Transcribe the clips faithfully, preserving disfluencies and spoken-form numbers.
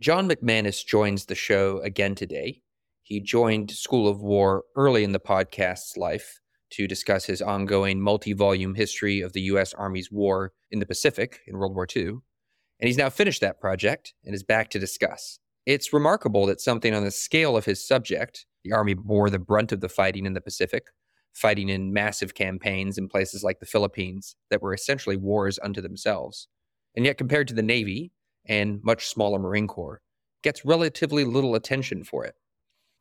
John McManus joins the show again today. He joined School of War early in the podcast's life to discuss his ongoing multi-volume history of the U S Army's war in the Pacific in World War Two, and he's now finished that project and is back to discuss. It's remarkable that something on the scale of his subject, the Army bore the brunt of the fighting in the Pacific, fighting in massive campaigns in places like the Philippines that were essentially wars unto themselves, and yet compared to the Navy and much smaller Marine Corps, gets relatively little attention for it.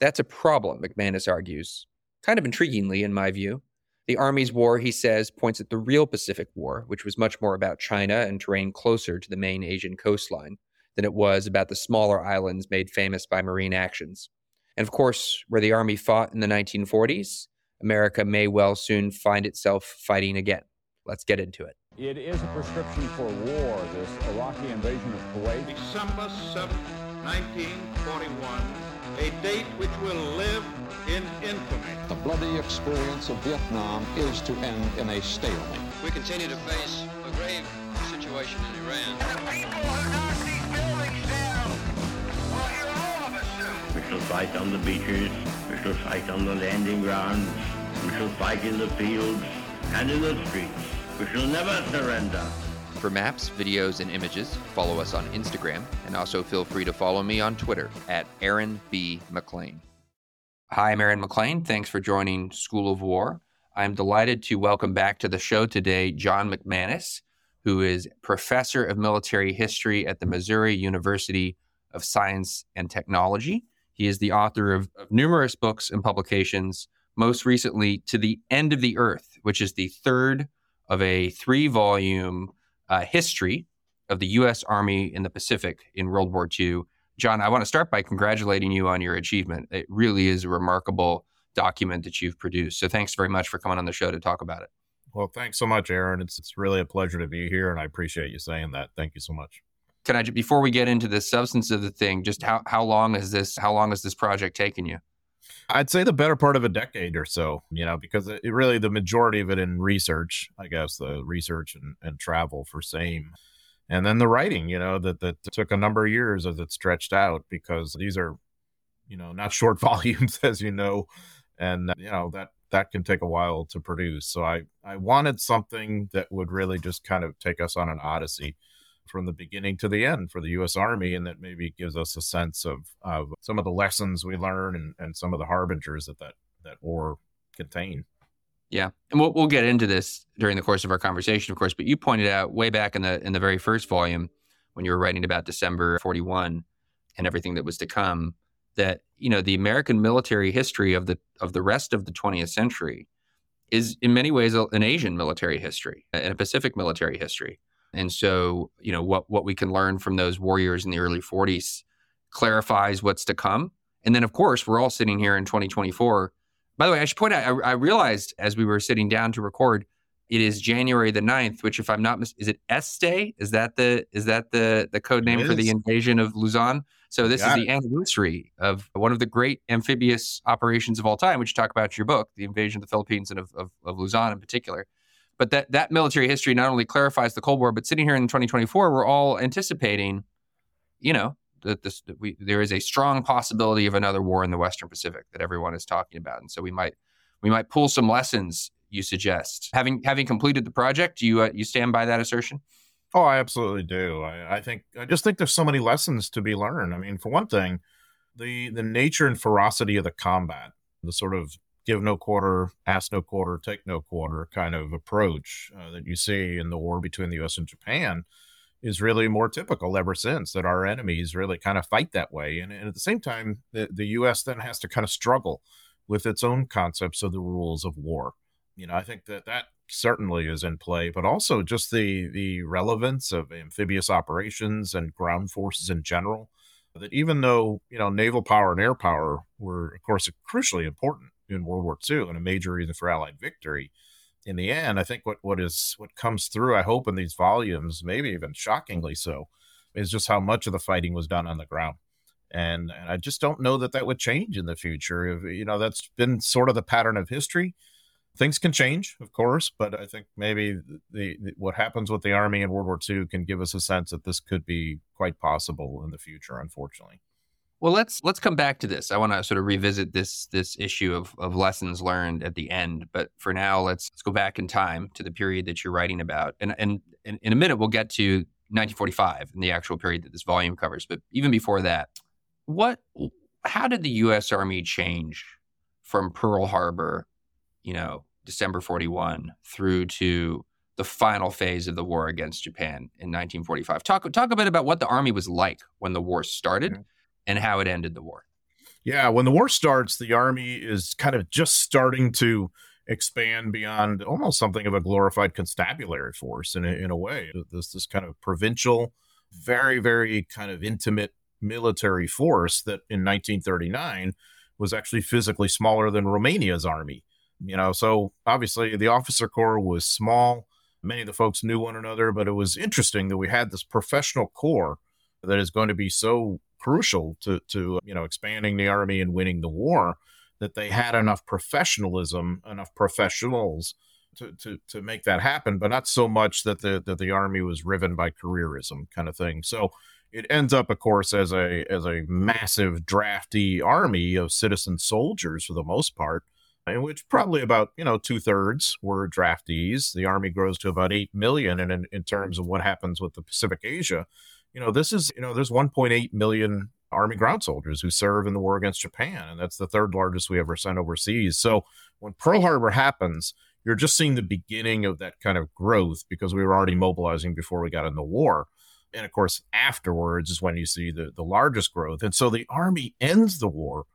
That's a problem, McManus argues. Kind of intriguingly, in my view. The Army's war, he says, points at the real Pacific War, which was much more about China and terrain closer to the main Asian coastline than it was about the smaller islands made famous by Marine actions. And of course, where the Army fought in the nineteen forties, America may well soon find itself fighting again. Let's get into it. It is a prescription for war, this Iraqi invasion of Kuwait. December seventh, nineteen forty-one, a date which will live in infamy. The bloody experience of Vietnam is to end in a stalemate. We continue to face a grave situation in Iran. The people who knocked these buildings down will hear all of us soon. We shall fight on the beaches, we shall fight on the landing grounds, we shall fight in the fields and in the streets. We shall never surrender. For maps, videos, and images, follow us on Instagram, and also feel free to follow me on Twitter at Aaron B. McLean. Hi, I'm Aaron McLean. Thanks for joining School of War. I'm delighted to welcome back to the show today John McManus, who is professor of military history at the Missouri University of Science and Technology. He is the author of numerous books and publications, most recently To the End of the Earth, which is the third of a three-volume uh, history of the U S. Army in the Pacific in World War Two. John, I want to start by congratulating you on your achievement. It really is a remarkable document that you've produced. So thanks very much for coming on the show to talk about it. Well, thanks so much, Aaron. It's, it's really a pleasure to be here, and I appreciate you saying that. Thank you so much. Can I, before we get into the substance of the thing, just how, how long is this, how long has this project taken you? I'd say the better part of a decade or so, you know, because it, it really the majority of it in research, I guess, the research and, and travel for SAME. And then the writing, you know, that, that took a number of years as it stretched out, because these are, you know, not short volumes, as you know, and, you know, that that can take a while to produce. So I, I wanted something that would really just kind of take us on an odyssey from the beginning to the end for the U S. Army, and that maybe gives us a sense of, of some of the lessons we learn and, and some of the harbingers that that, that war contain. Yeah, and we'll, we'll get into this during the course of our conversation, of course, but you pointed out way back in the in the very first volume when you were writing about December forty-one and everything that was to come, that, you know, the American military history of the of the rest of the twentieth century is in many ways an Asian military history and a Pacific military history. And so, you know, what, what we can learn from those warriors in the early forties clarifies what's to come. And then, of course, we're all sitting here in twenty twenty-four. By the way, I should point out, I, I realized as we were sitting down to record, it is January the ninth, which, if I'm not mis- is it Este? Is that the is that the, the code name for the invasion of Luzon? So this is the anniversary of one of the great amphibious operations of all time, which you talk about in your book, the invasion of the Philippines and of, of, of Luzon in particular. But that, that military history not only clarifies the Cold War, but sitting here in twenty twenty-four, we're all anticipating, you know, that, this, that we, there is a strong possibility of another war in the Western Pacific that everyone is talking about. And so we might we might pull some lessons, you suggest. Having having completed the project, do you, uh, you stand by that assertion? Oh, I absolutely do. I, I think I just think there's so many lessons to be learned. I mean, for one thing, the the nature and ferocity of the combat, the sort of give no quarter, ask no quarter, take no quarter kind of approach uh, that you see in the war between the U S and Japan is really more typical ever since, that our enemies really kind of fight that way. And, and at the same time, the, the U S then has to kind of struggle with its own concepts of the rules of war. You know, I think that that certainly is in play, but also just the, the relevance of amphibious operations and ground forces in general, that even though, you know, naval power and air power were, of course, crucially important in World War Two and a major reason for Allied victory, in the end, I think what, what is what comes through, I hope, in these volumes, maybe even shockingly so, is just how much of the fighting was done on the ground. And, and I just don't know that that would change in the future. You know, that's been sort of the pattern of history Things can change, of course, but I think maybe the, the what happens with the Army in World War Two can give us a sense that this could be quite possible in the future, unfortunately. Well, let's let's come back to this. I want to sort of revisit this this issue of, of lessons learned at the end. But for now, let's let's go back in time to the period that you're writing about. And, and, and in a minute, we'll get to nineteen forty-five and the actual period that this volume covers. But even before that, what how did the U S Army change from Pearl Harbor, you know, December forty-one through to the final phase of the war against Japan in nineteen forty-five. Talk talk a bit about what the Army was like when the war started yeah. and how it ended the war. Yeah, when the war starts, the Army is kind of just starting to expand beyond almost something of a glorified constabulary force in a, in a way. This this kind of provincial, very, very kind of intimate military force that in nineteen thirty-nine was actually physically smaller than Romania's army. You know, so obviously the officer corps was small. Many of the folks knew one another, but it was interesting that we had this professional corps that is going to be so crucial to, to you know, expanding the Army and winning the war, that they had enough professionalism, enough professionals to to, to make that happen, but not so much that the, that the Army was riven by careerism kind of thing. So it ends up, of course, as a as a massive drafty army of citizen soldiers for the most part, in which probably about, you know, two thirds were draftees. The Army grows to about eight million. And in, in terms of what happens with the Pacific Asia, you know, this is, you know, there's one point eight million Army ground soldiers who serve in the war against Japan. And that's the third largest we ever sent overseas. So when Pearl Harbor happens, you're just seeing the beginning of that kind of growth because we were already mobilizing before we got in the war. And of course, afterwards is when you see the, the largest growth. And so the Army ends the war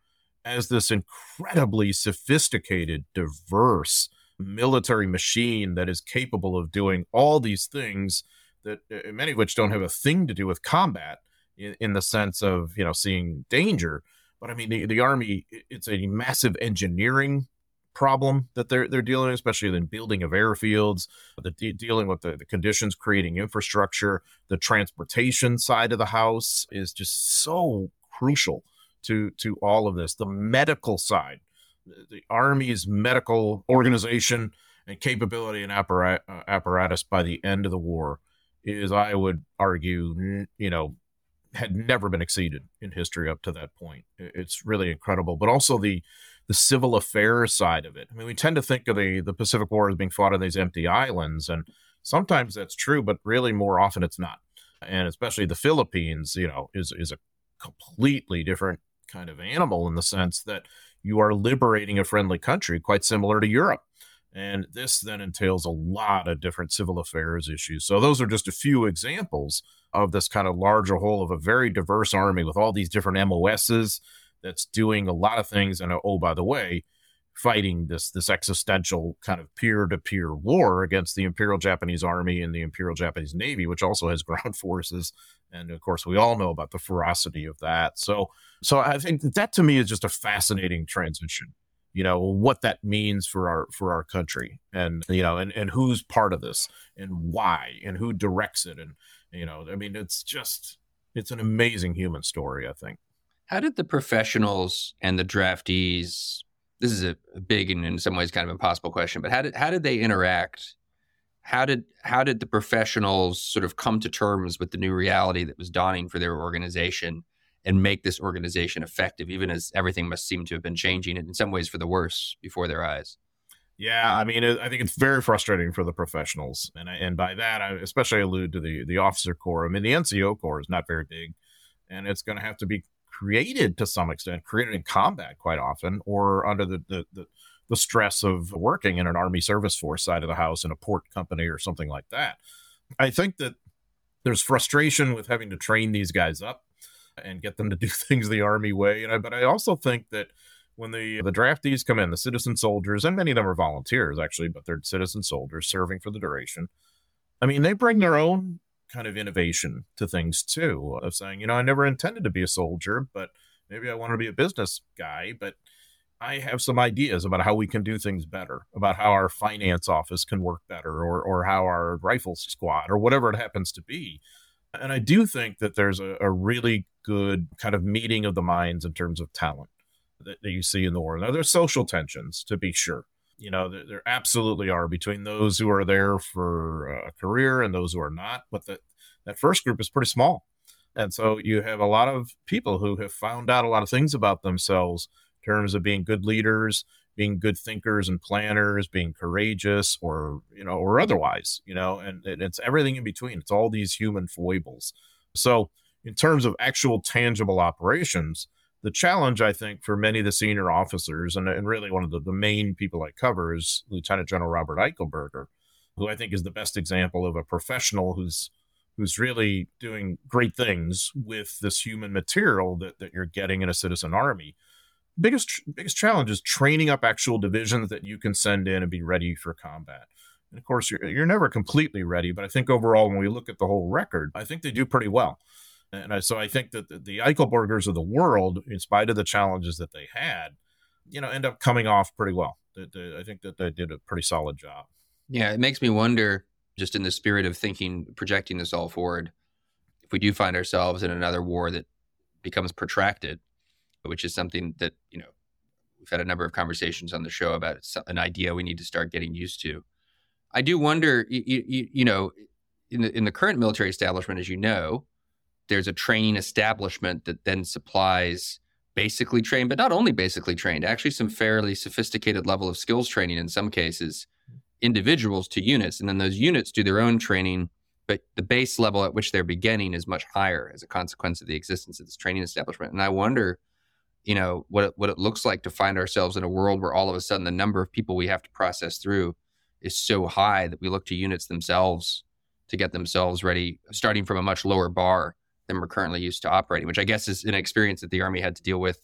as this incredibly sophisticated, diverse military machine that is capable of doing all these things that uh, many of which don't have a thing to do with combat in, in the sense of, you know, seeing danger. But I mean, the, the Army, it's a massive engineering problem that they're they're dealing with, especially in building of airfields, the de- dealing with the, the conditions, creating infrastructure. The transportation side of the house is just so crucial to to all of this. The medical side, the Army's medical organization and capability and appara- apparatus by the end of the war is, I would argue, you know, had never been exceeded in history up to that point. It's really incredible. But also the the civil affairs side of it. I mean, we tend to think of the, the Pacific War as being fought on these empty islands, and sometimes that's true, but really more often it's not. And especially the Philippines, you know, is is a completely different kind of animal in the sense that you are liberating a friendly country, quite similar to Europe. And this then entails a lot of different civil affairs issues. So those are just a few examples of this kind of larger whole of a very diverse army with all these different M O S's that's doing a lot of things. And oh, by the way, fighting this, this existential kind of peer-to-peer war against the Imperial Japanese Army and the Imperial Japanese Navy, which also has ground forces. And of course, we all know about the ferocity of that. So so I think that, that to me is just a fascinating transition, you know, what that means for our for our country and, you know, and, and who's part of this and why and who directs it. And, you know, I mean, it's just it's an amazing human story, I think. How did the professionals and the draftees, this is a big and in some ways kind of impossible question, but how did how did they interact? How did how did the professionals sort of come to terms with the new reality that was dawning for their organization and make this organization effective, even as everything must seem to have been changing and in some ways for the worse before their eyes? Yeah, I mean, I think it's very frustrating for the professionals. And I, and by that, I especially allude to the, the officer corps. I mean, the N C O corps is not very big, and it's going to have to be created to some extent, created in combat quite often, or under the the, the the stress of working in an Army service force side of the house in a port company or something like that. I think that there's frustration with having to train these guys up and get them to do things the Army way. And I, but I also think that when the, the draftees come in, the citizen soldiers, and many of them are volunteers actually, but they're citizen soldiers serving for the duration. I mean, they bring their own kind of innovation to things too, of saying, you know, I never intended to be a soldier, but maybe I want to be a business guy, but I have some ideas about how we can do things better, about how our finance office can work better, or or how our rifle squad or whatever it happens to be. And I do think that there's a, a really good kind of meeting of the minds in terms of talent that, that you see in the war. Now, there's social tensions, to be sure. You know, there, there absolutely are, between those who are there for a career and those who are not. But the, that first group is pretty small. And so you have a lot of people who have found out a lot of things about themselves in terms of being good leaders, being good thinkers and planners, being courageous, or, you know, or otherwise, you know, and it, it's everything in between. It's all these human foibles. So in terms of actual tangible operations, the challenge, I think, for many of the senior officers, and, and really one of the, the main people I cover is Lieutenant General Robert Eichelberger, who I think is the best example of a professional who's who's really doing great things with this human material that, that you're getting in a citizen army. Biggest biggest challenge is training up actual divisions that you can send in and be ready for combat. And of course, you're, you're never completely ready, but I think overall, when we look at the whole record, I think they do pretty well. And I, so I think that the, the Eichelbergers of the world, in spite of the challenges that they had, you know, end up coming off pretty well. They, they, I think that they did a pretty solid job. Yeah, it makes me wonder, just in the spirit of thinking, projecting this all forward, if we do find ourselves in another war that becomes protracted, which is something that, you know, we've had a number of conversations on the show about, it's an idea we need to start getting used to. I do wonder, you, you, you know, in the, in the current military establishment, as you know, there's a training establishment that then supplies basically trained, but not only basically trained, actually some fairly sophisticated level of skills training in some cases, individuals to units. And then those units do their own training, but the base level at which they're beginning is much higher as a consequence of the existence of this training establishment. And I wonder, you know, what it, what it looks like to find ourselves in a world where all of a sudden the number of people we have to process through is so high that we look to units themselves to get themselves ready, starting from a much lower bar than we're currently used to operating, which I guess is an experience that the Army had to deal with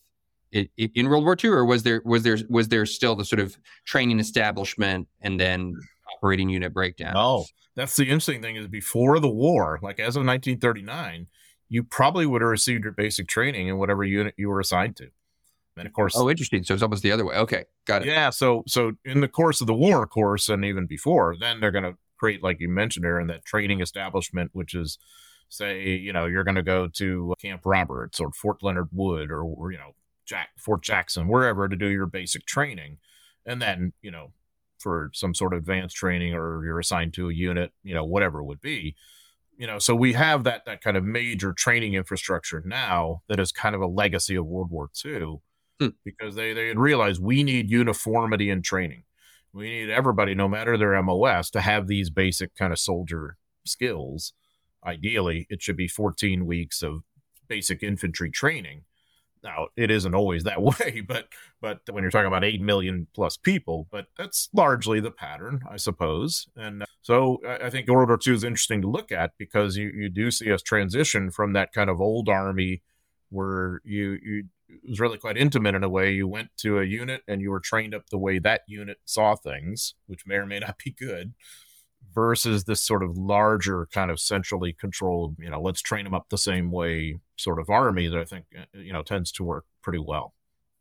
in, in World War Two, or was there was there was there still the sort of training establishment and then operating unit breakdown? Oh, that's the interesting thing is before the war, like as of nineteen thirty-nine, you probably would have received your basic training in whatever unit you were assigned to, and of course. Oh, interesting. So it's almost the other way. Okay, got it. Yeah. So so in the course of the war, of course, and even before, then they're going to create, like you mentioned, Aaron, that training establishment, which is. Say, you know, you're going to go to Camp Roberts or Fort Leonard Wood or, or, you know, Jack Fort Jackson, wherever, to do your basic training. And then, you know, for some sort of advanced training, or you're assigned to a unit, you know, whatever it would be, you know, so we have that, that kind of major training infrastructure now that is kind of a legacy of World War Two, hmm. because they, they had realized we need uniformity in training. We need everybody, no matter their M O S, to have these basic kind of soldier skills. Ideally, it should be fourteen weeks of basic infantry training. Now, it isn't always that way, but but when you're talking about eight million plus people, but that's largely the pattern, I suppose. And so I think World War Two is interesting to look at, because you, you do see us transition from that kind of old army where you, you it was really quite intimate in a way. You went to a unit and you were trained up the way that unit saw things, which may or may not be good, versus this sort of larger kind of centrally controlled, you know, let's train them up the same way sort of army that I think, you know, tends to work pretty well.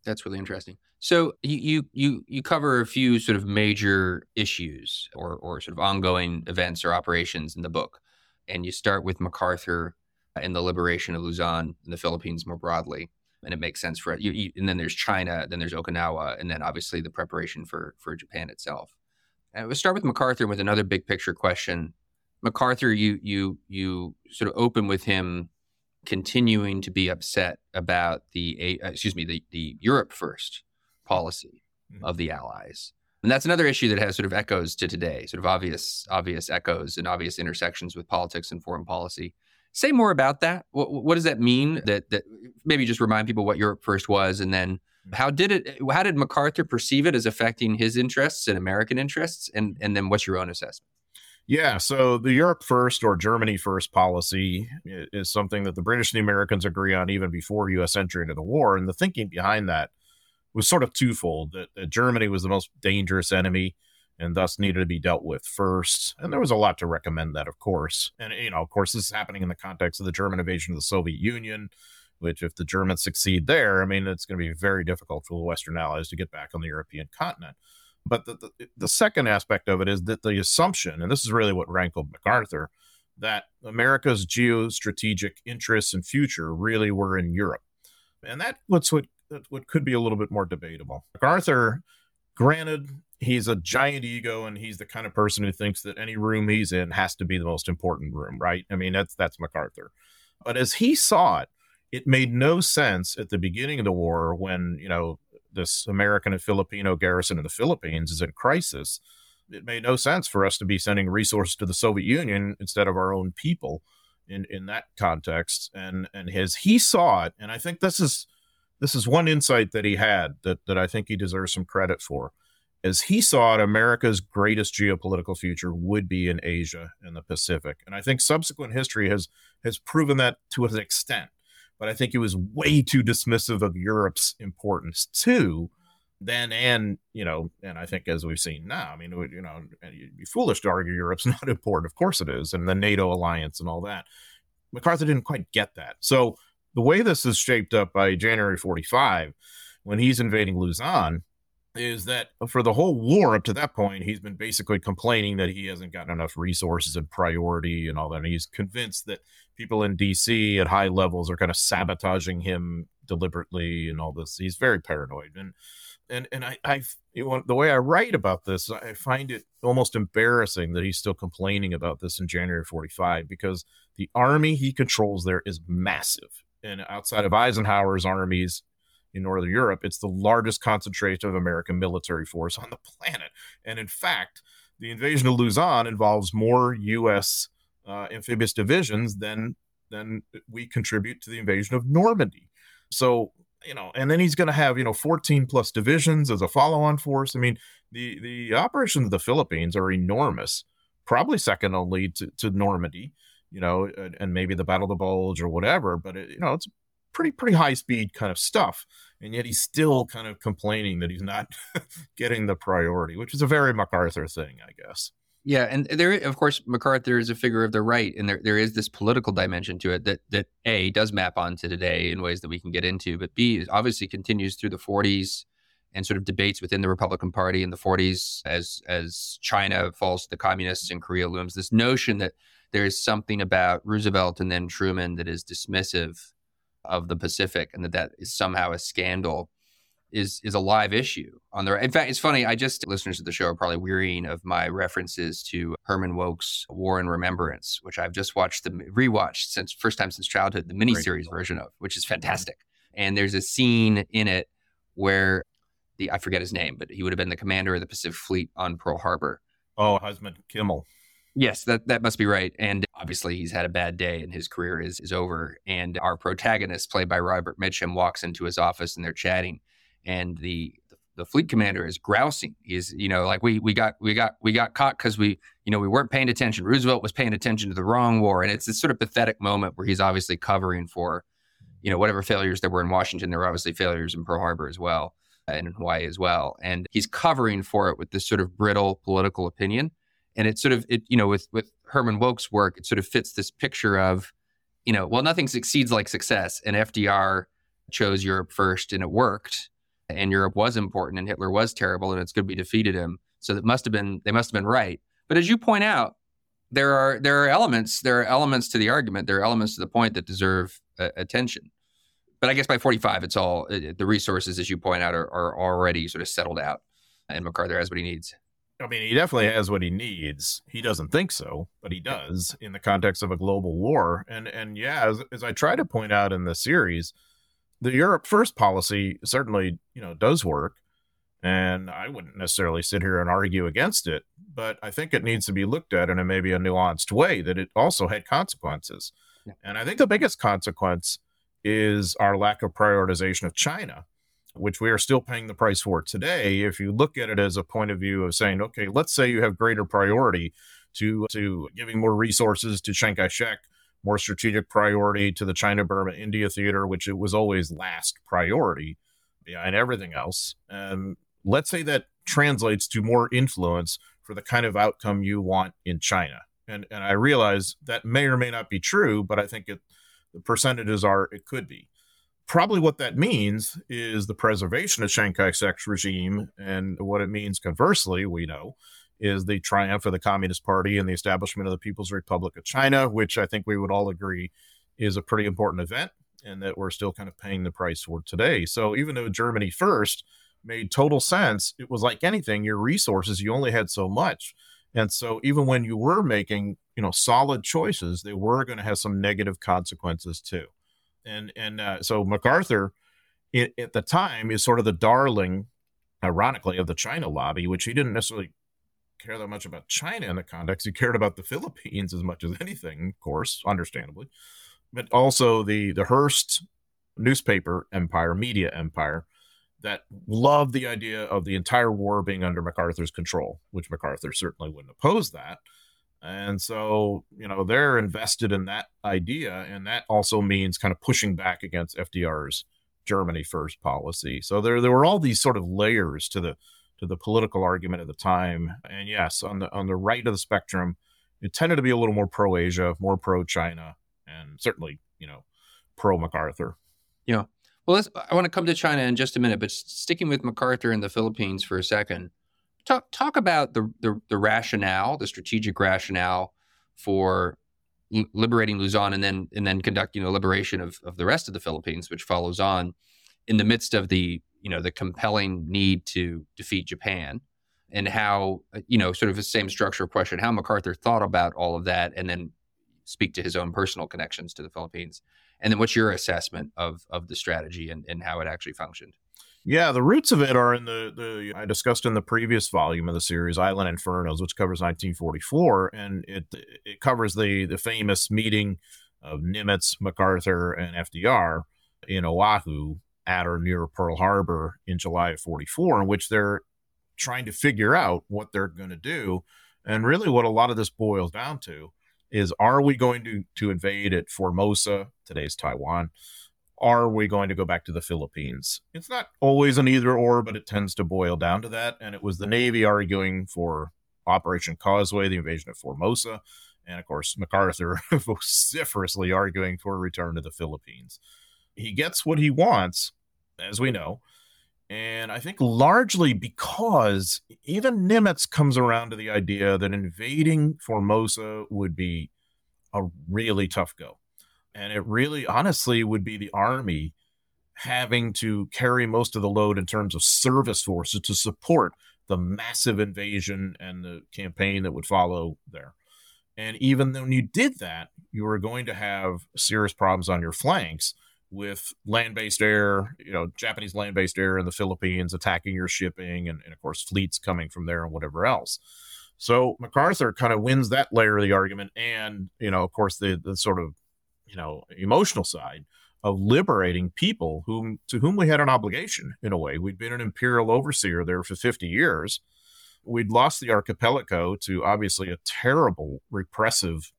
That's really interesting. So you you you cover a few sort of major issues or or sort of ongoing events or operations in the book. And you start with MacArthur and the liberation of Luzon and the Philippines more broadly. And it makes sense for it. You, you, and then there's China, then there's Okinawa, and then obviously the preparation for for Japan itself. And we'll start with MacArthur with another big picture question. MacArthur, you you you sort of open with him continuing to be upset about the excuse me the, the Europe first policy mm-hmm. of the Allies, and that's another issue that has sort of echoes to today, sort of obvious obvious echoes and obvious intersections with politics and foreign policy. Say more about that. What, what does that mean? That that maybe just remind people what Europe first was, and then. How did it? How did MacArthur perceive it as affecting his interests and American interests? And and then what's your own assessment? Yeah, so the Europe first or Germany first policy is something that the British and the Americans agree on even before U S entry into the war. And the thinking behind that was sort of twofold, that, that Germany was the most dangerous enemy and thus needed to be dealt with first. And there was a lot to recommend that, of course. And, you know, of course, this is happening in the context of the German invasion of the Soviet Union, which if the Germans succeed there, I mean, it's going to be very difficult for the Western Allies to get back on the European continent. But the, the, the second aspect of it is that the assumption, and this is really what rankled MacArthur, that America's geostrategic interests and future really were in Europe. And that what's what, what could be a little bit more debatable. MacArthur, granted, he's a giant ego, and he's the kind of person who thinks that any room he's in has to be the most important room, right? I mean, that's that's MacArthur. But as he saw it, it made no sense at the beginning of the war when, you know, this American and Filipino garrison in the Philippines is in crisis. It made no sense for us to be sending resources to the Soviet Union instead of our own people in, in that context. And and his he saw it, and I think this is this is one insight that he had that that I think he deserves some credit for. As he saw it, America's greatest geopolitical future would be in Asia and the Pacific. And I think subsequent history has has proven that to an extent. But I think he was way too dismissive of Europe's importance too then. And, you know, and I think as we've seen now, I mean, you know, you'd be foolish to argue Europe's not important. Of course it is. And the NATO alliance and all that. MacArthur didn't quite get that. So the way this is shaped up by January forty-five, when he's invading Luzon, is that for the whole war up to that point, he's been basically complaining that he hasn't gotten enough resources and priority and all that. And he's convinced that people in D C at high levels are kind of sabotaging him deliberately and all this. He's very paranoid. And and and I, I you know, the way I write about this, I find it almost embarrassing that he's still complaining about this in January forty-five, because the army he controls there is massive. And outside of Eisenhower's armies in Northern Europe, it's the largest concentration of American military force on the planet. And in fact, the invasion of Luzon involves more U S uh, amphibious divisions than than we contribute to the invasion of Normandy. So, you know, and then he's going to have, you know, fourteen plus divisions as a follow-on force. I mean, the, the operations of the Philippines are enormous, probably second only to, to Normandy, you know, and, and maybe the Battle of the Bulge or whatever. But, it, you know, it's pretty pretty high speed kind of stuff, and yet he's still kind of complaining that he's not getting the priority, which is a very MacArthur thing, I guess. Yeah, and there, of course, MacArthur is a figure of the right, and there there is this political dimension to it that that A, does map onto today in ways that we can get into, but B, obviously continues through the forties and sort of debates within the Republican Party in the forties as as China falls to the communists and Korea looms. This notion that there is something about Roosevelt and then Truman that is dismissive of the Pacific, and that that is somehow a scandal, is is a live issue on the. In fact, it's funny. I just listeners of the show are probably wearying of my references to Herman Wouk's War and Remembrance, which I've just watched the rewatched since first time since childhood, the miniseries Great. version of, which is fantastic. And there's a scene in it where the I forget his name, but he would have been the commander of the Pacific Fleet on Pearl Harbor. Oh, Husband Kimmel. Yes, that, that must be right. And obviously he's had a bad day and his career is is over. And our protagonist, played by Robert Mitchum, walks into his office and they're chatting. And the the fleet commander is grousing. He's, you know, like we we got we got we got caught because we, you know, we weren't paying attention. Roosevelt was paying attention to the wrong war. And it's this sort of pathetic moment where he's obviously covering for, you know, whatever failures there were in Washington. There were obviously failures in Pearl Harbor as well, and in Hawaii as well. And he's covering for it with this sort of brittle political opinion. And it's sort of, it, you know, with, with Herman Wouk's work, it sort of fits this picture of, you know, well, nothing succeeds like success. And F D R chose Europe first and it worked. And Europe was important and Hitler was terrible and it's good we defeated him. So that must have been, they must have been right. But as you point out, there are there are elements, there are elements to the argument, there are elements to the point that deserve uh, attention. But I guess by forty-five, it's all, it, the resources, as you point out, are, are already sort of settled out. And MacArthur has what he needs. I mean, he definitely has what he needs. He doesn't think so, but he does in the context of a global war. And and yeah, as, as I try to point out in the series, the Europe first policy certainly, you know, does work. And I wouldn't necessarily sit here and argue against it, but I think it needs to be looked at in a maybe a nuanced way that it also had consequences. Yeah. And I think the biggest consequence is our lack of prioritization of China, which we are still paying the price for today. If you look at it as a point of view of saying, okay, let's say you have greater priority to, to giving more resources to Chiang Kai-shek, more strategic priority to the China, Burma, India theater, which it was always last priority behind everything else. And let's say that translates to more influence for the kind of outcome you want in China. And, and I realize that may or may not be true, but I think it, the percentages are, it could be. Probably what that means is the preservation of Chiang Kai-shek's regime, and what it means, conversely, we know, is the triumph of the Communist Party and the establishment of the People's Republic of China, which I think we would all agree is a pretty important event and that we're still kind of paying the price for today. So even though Germany first made total sense. It was like anything, your resources, you only had so much. And so even when you were making, you know, solid choices, they were going to have some negative consequences too. And and uh, so MacArthur it, at the time is sort of the darling, ironically, of the China lobby, which he didn't necessarily care that much about China in the context. He cared about the Philippines as much as anything, of course, understandably, but also the, the Hearst newspaper empire, media empire, that loved the idea of the entire war being under MacArthur's control, which MacArthur certainly wouldn't oppose that. And so, you know, they're invested in that idea. And that also means kind of pushing back against F D R's Germany first policy. So there, there were all these sort of layers to the, to the political argument at the time. And yes, on the, on the right of the spectrum, it tended to be a little more pro-Asia, more pro-China, and certainly, you know, pro-MacArthur. Yeah. Well, let's, I want to come to China in just a minute, but sticking with MacArthur and the Philippines for a second, talk talk about the the, the rationale, the strategic rationale for l- liberating Luzon and then and then conducting a liberation of, of the rest of the Philippines, which follows on in the midst of the, you know, the compelling need to defeat Japan, and how, you know, sort of the same structure of question, how MacArthur thought about all of that, and then speak to his own personal connections to the Philippines. And then what's your assessment of of the strategy and, and how it actually functioned? Yeah, the roots of it are in the, the I discussed in the previous volume of the series, Island Infernos, which covers nineteen forty-four. And it it covers the, the famous meeting of Nimitz, MacArthur, and F D R in Oahu at or near Pearl Harbor in July of forty-four, in which they're trying to figure out what they're going to do. And really what a lot of this boils down to is, are we going to, to invade at Formosa, today's Taiwan? Are we going to go back to the Philippines? It's not always an either or, but it tends to boil down to that. And it was the Navy arguing for Operation Causeway, the invasion of Formosa. And of course, MacArthur vociferously arguing for a return to the Philippines. He gets what he wants, as we know. And I think largely because even Nimitz comes around to the idea that invading Formosa would be a really tough go. And it really, honestly, would be the Army having to carry most of the load in terms of service forces to support the massive invasion and the campaign that would follow there. And even when you did that, you were going to have serious problems on your flanks with land-based air, you know, Japanese land-based air in the Philippines attacking your shipping, and, and of course, fleets coming from there and whatever else. So MacArthur kind of wins that layer of the argument. And, you know, of course, the, the sort of, you know, emotional side of liberating people whom to whom we had an obligation in a way. We'd been an imperial overseer there for fifty years. We'd lost the archipelago to obviously a terrible repressive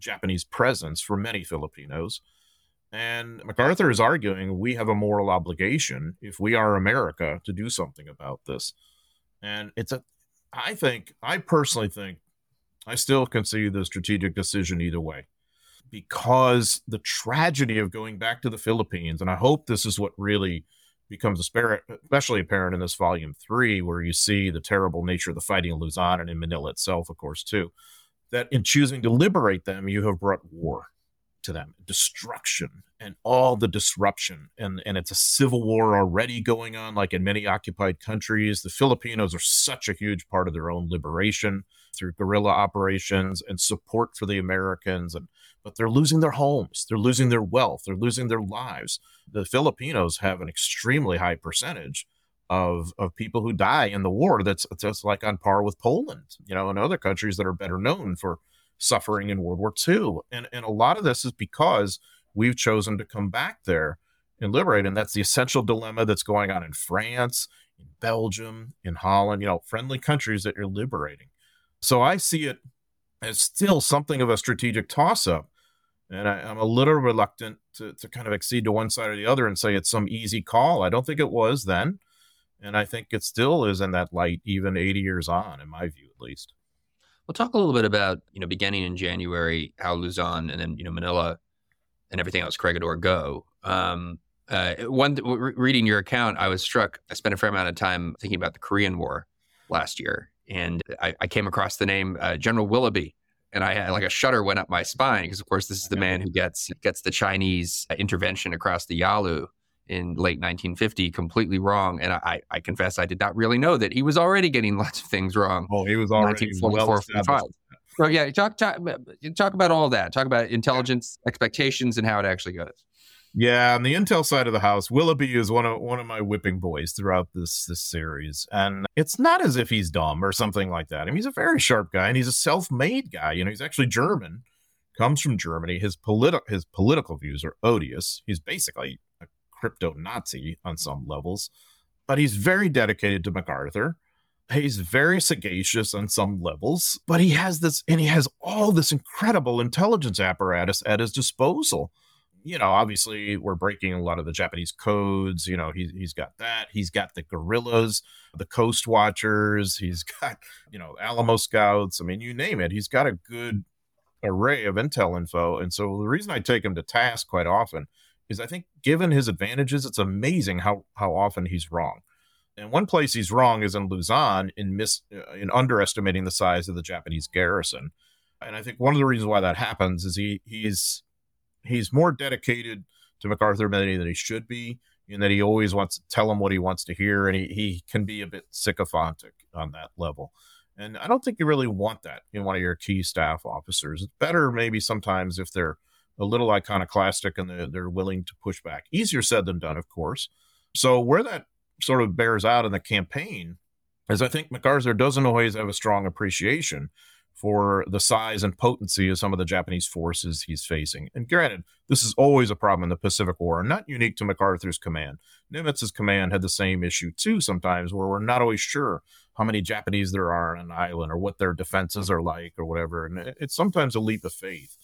Japanese presence for many Filipinos. And MacArthur is arguing we have a moral obligation, if we are America, to do something about this. And it's a, I think, I personally think, I still can see the strategic decision either way, because the tragedy of going back to the Philippines, and I hope this is what really becomes especially apparent in this volume three, where you see the terrible nature of the fighting in Luzon and in Manila itself, of course, too, that in choosing to liberate them, you have brought war to them, destruction and all the disruption. And, and it's a civil war already going on, like in many occupied countries. The Filipinos are such a huge part of their own liberation through guerrilla operations and support for the Americans. And but they're losing their homes, they're losing their wealth, they're losing their lives. The Filipinos have an extremely high percentage of, of people who die in the war. That's, that's like on par with Poland, you know, and other countries that are better known for suffering in World War Two. And, and a lot of this is because we've chosen to come back there and liberate. And that's the essential dilemma that's going on in France, in Belgium, in Holland, you know, friendly countries that you're liberating. So I see it as still something of a strategic toss-up. And I, I'm a little reluctant to, to kind of accede to one side or the other and say it's some easy call. I don't think it was then. And I think it still is in that light, even eighty years on, in my view, at least. Well, talk a little bit about, you know, beginning in January, how Luzon and then, you know, Manila and everything else, Corregidor, go. Um, uh, one re- reading your account, I was struck. I spent a fair amount of time thinking about the Korean War last year, and I, I came across the name uh, General Willoughby, and I had like a shudder went up my spine because, of course, this is the man who gets gets the Chinese intervention across the Yalu in late nineteen fifty completely wrong. And I, I confess I did not really know that he was already getting lots of things wrong. Oh, he was already well established. So yeah, talk, talk, talk about all that. Talk about intelligence expectations and how it actually goes. Yeah, on the intel side of the house, Willoughby is one of one of my whipping boys throughout this this series. And it's not as if he's dumb or something like that. I mean, he's a very sharp guy, and he's a self-made guy. You know, he's actually German, comes from Germany. His, politi- his political views are odious. He's basically a crypto-Nazi on some levels, but he's very dedicated to MacArthur. He's very sagacious on some levels, but he has this, and he has all this incredible intelligence apparatus at his disposal. You know, obviously, we're breaking a lot of the Japanese codes. You know, he, he's got that. He's got the guerrillas, the Coast Watchers. He's got, you know, Alamo Scouts. I mean, you name it. He's got a good array of intel info. And so the reason I take him to task quite often is I think given his advantages, it's amazing how, how often he's wrong. And one place he's wrong is in Luzon in mis in underestimating the size of the Japanese garrison. And I think one of the reasons why that happens is he he's he's more dedicated to MacArthur Medley than he should be, in that he always wants to tell him what he wants to hear, and he, he can be a bit sycophantic on that level. And I don't think you really want that in one of your key staff officers. It's better maybe sometimes if they're a little iconoclastic and they're, they're willing to push back. Easier said than done, of course. So where that sort of bears out in the campaign is I think MacArthur doesn't always have a strong appreciation for the size and potency of some of the Japanese forces he's facing. And granted, this is always a problem in the Pacific War, not unique to MacArthur's command. Nimitz's command had the same issue too sometimes, where we're not always sure how many Japanese there are on an island or what their defenses are like or whatever. And it's sometimes a leap of faith.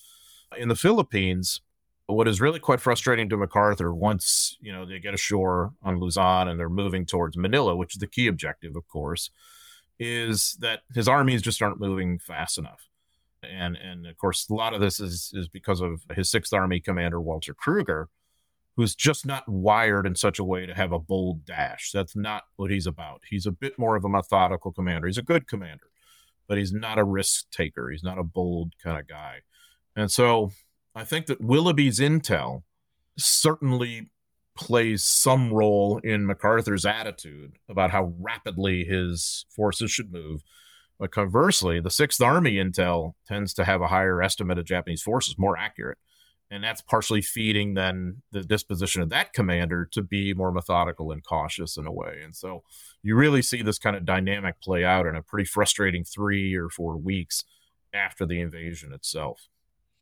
In the Philippines, what is really quite frustrating to MacArthur, once, you know, they get ashore on Luzon and they're moving towards Manila, which is the key objective, of course, is that his armies just aren't moving fast enough. And, and of course, a lot of this is, is because of his sixth Army commander, Walter Kruger, who's just not wired in such a way to have a bold dash. That's not what he's about. He's a bit more of a methodical commander. He's a good commander, but he's not a risk taker. He's not a bold kind of guy. And so I think that Willoughby's intel certainly plays some role in MacArthur's attitude about how rapidly his forces should move. But conversely, the sixth Army intel tends to have a higher estimate of Japanese forces, more accurate. And that's partially feeding then the disposition of that commander to be more methodical and cautious in a way. And so you really see this kind of dynamic play out in a pretty frustrating three or four weeks after the invasion itself.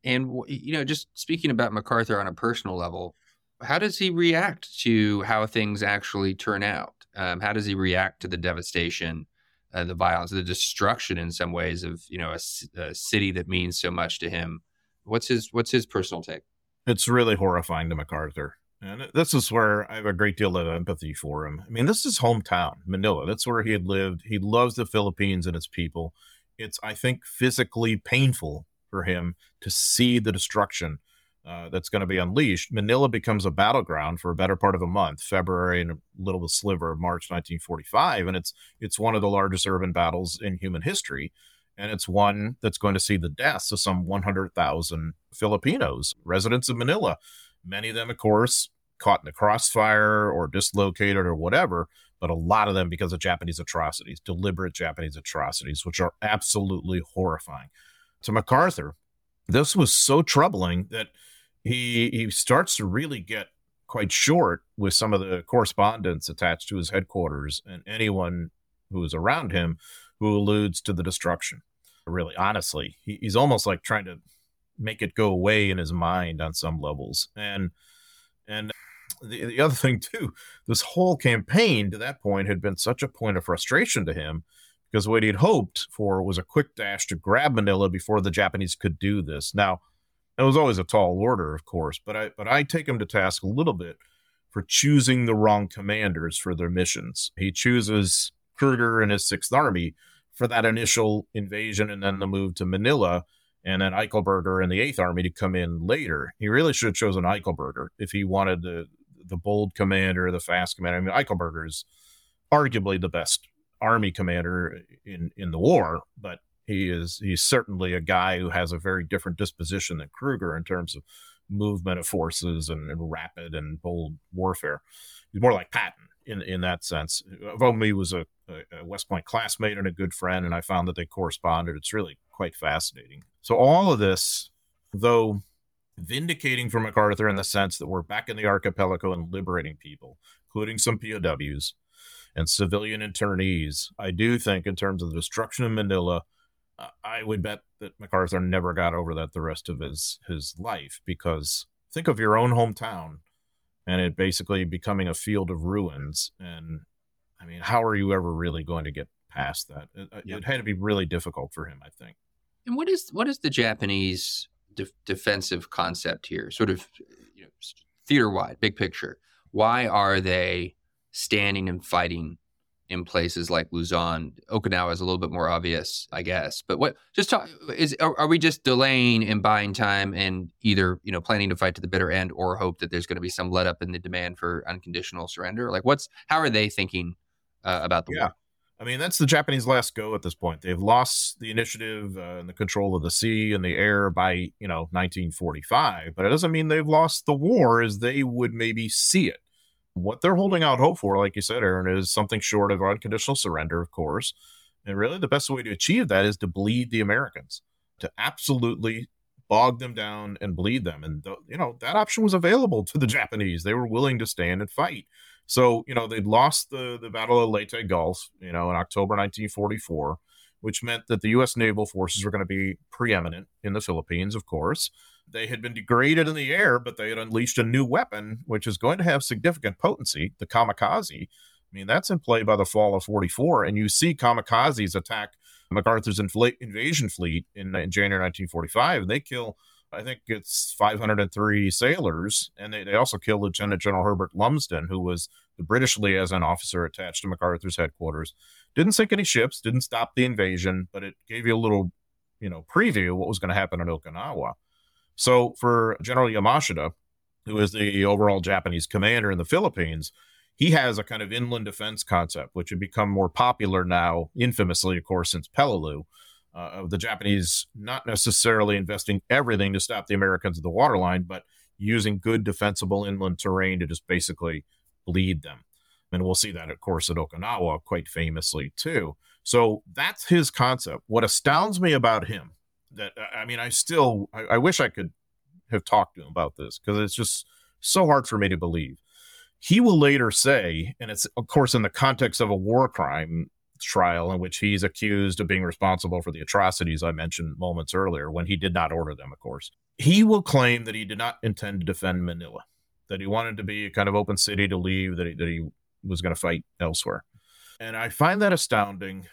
And, you know, just speaking about MacArthur on a personal level, how does he react to how things actually turn out? Um, how does he react to the devastation, uh, the violence, the destruction in some ways of, you know, a, a city that means so much to him? What's his what's his personal take? It's really horrifying to MacArthur. And this is where I have a great deal of empathy for him. I mean, this is hometown, Manila. That's where he had lived. He loves the Philippines and its people. It's, I think, physically painful for him to see the destruction uh, that's going to be unleashed. Manila becomes a battleground for a better part of a month, February and a little sliver of March nineteen forty-five, and it's it's one of the largest urban battles in human history, and it's one that's going to see the deaths of some one hundred thousand Filipinos, residents of Manila. Many of them, of course, caught in the crossfire or dislocated or whatever, but a lot of them because of Japanese atrocities, deliberate Japanese atrocities, which are absolutely horrifying. To MacArthur, this was so troubling that he he starts to really get quite short with some of the correspondence attached to his headquarters and anyone who is around him who alludes to the destruction. Really, honestly, he, he's almost like trying to make it go away in his mind on some levels. And and the, the other thing, too, this whole campaign to that point had been such a point of frustration to him, because what he'd hoped for was a quick dash to grab Manila before the Japanese could do this. Now, it was always a tall order, of course, but I but I take him to task a little bit for choosing the wrong commanders for their missions. He chooses Kruger and his sixth Army for that initial invasion and then the move to Manila, and then Eichelberger and the eighth Army to come in later. He really should have chosen Eichelberger if he wanted the, the bold commander, the fast commander. I mean, Eichelberger is arguably the best Army commander in in the war, but he is he's certainly a guy who has a very different disposition than Kruger in terms of movement of forces and, and rapid and bold warfare. He's more like Patton in, in that sense. Vomi was a, a West Point classmate and a good friend, and I found that they corresponded. It's really quite fascinating. So all of this, though vindicating for MacArthur in the sense that we're back in the archipelago and liberating people, including some P O Ws and civilian internees, I do think in terms of the destruction of Manila, I would bet that MacArthur never got over that the rest of his, his life, because think of your own hometown and it basically becoming a field of ruins. And I mean, how are you ever really going to get past that? It, yep. it had to be really difficult for him, I think. And what is, what is the Japanese de- defensive concept here? Sort of, you know, theater wide, big picture. Why are they standing and fighting in places like Luzon? Okinawa is a little bit more obvious, I guess. But what just talk is are, are we just delaying and buying time and either, you know, planning to fight to the bitter end or hope that there's going to be some let up in the demand for unconditional surrender? Like what's how are they thinking uh, about the yeah. war? I mean, that's the Japanese last go at this point. They've lost the initiative uh, and the control of the sea and the air by, you know, nineteen forty-five, but it doesn't mean they've lost the war as they would maybe see it. What they're holding out hope for, like you said, Aaron, is something short of unconditional surrender, of course. And really the best way to achieve that is to bleed the Americans, to absolutely bog them down and bleed them. And, th- you know, that option was available to the Japanese. They were willing to stand and fight. So, you know, they'd lost the, the Battle of Leyte Gulf, you know, in October nineteen forty-four, which meant that the U S naval forces were going to be preeminent in the Philippines, of course. They had been degraded in the air, but they had unleashed a new weapon, which is going to have significant potency, the kamikaze. I mean, that's in play by the fall of forty-four, and you see kamikazes attack MacArthur's infl- invasion fleet in, in January nineteen forty-five, and they kill, I think it's five hundred three sailors, and they, they also kill Lieutenant General Herbert Lumsden, who was the British liaison officer attached to MacArthur's headquarters. Didn't sink any ships, didn't stop the invasion, but it gave you a little, you know, preview of what was going to happen in Okinawa. So for General Yamashita, who is the overall Japanese commander in the Philippines, he has a kind of inland defense concept, which had become more popular now, infamously, of course, since Peleliu. Uh, of the Japanese not necessarily investing everything to stop the Americans at the waterline, but using good defensible inland terrain to just basically bleed them. And we'll see that, of course, at Okinawa quite famously, too. So that's his concept. What astounds me about him, that I mean, I still, I, I wish I could have talked to him about this, because it's just so hard for me to believe. He will later say, and it's, of course, in the context of a war crime trial in which he's accused of being responsible for the atrocities I mentioned moments earlier when he did not order them, of course. He will claim that he did not intend to defend Manila, that he wanted to be a kind of open city to leave, that he, that he was going to fight elsewhere. And I find that astounding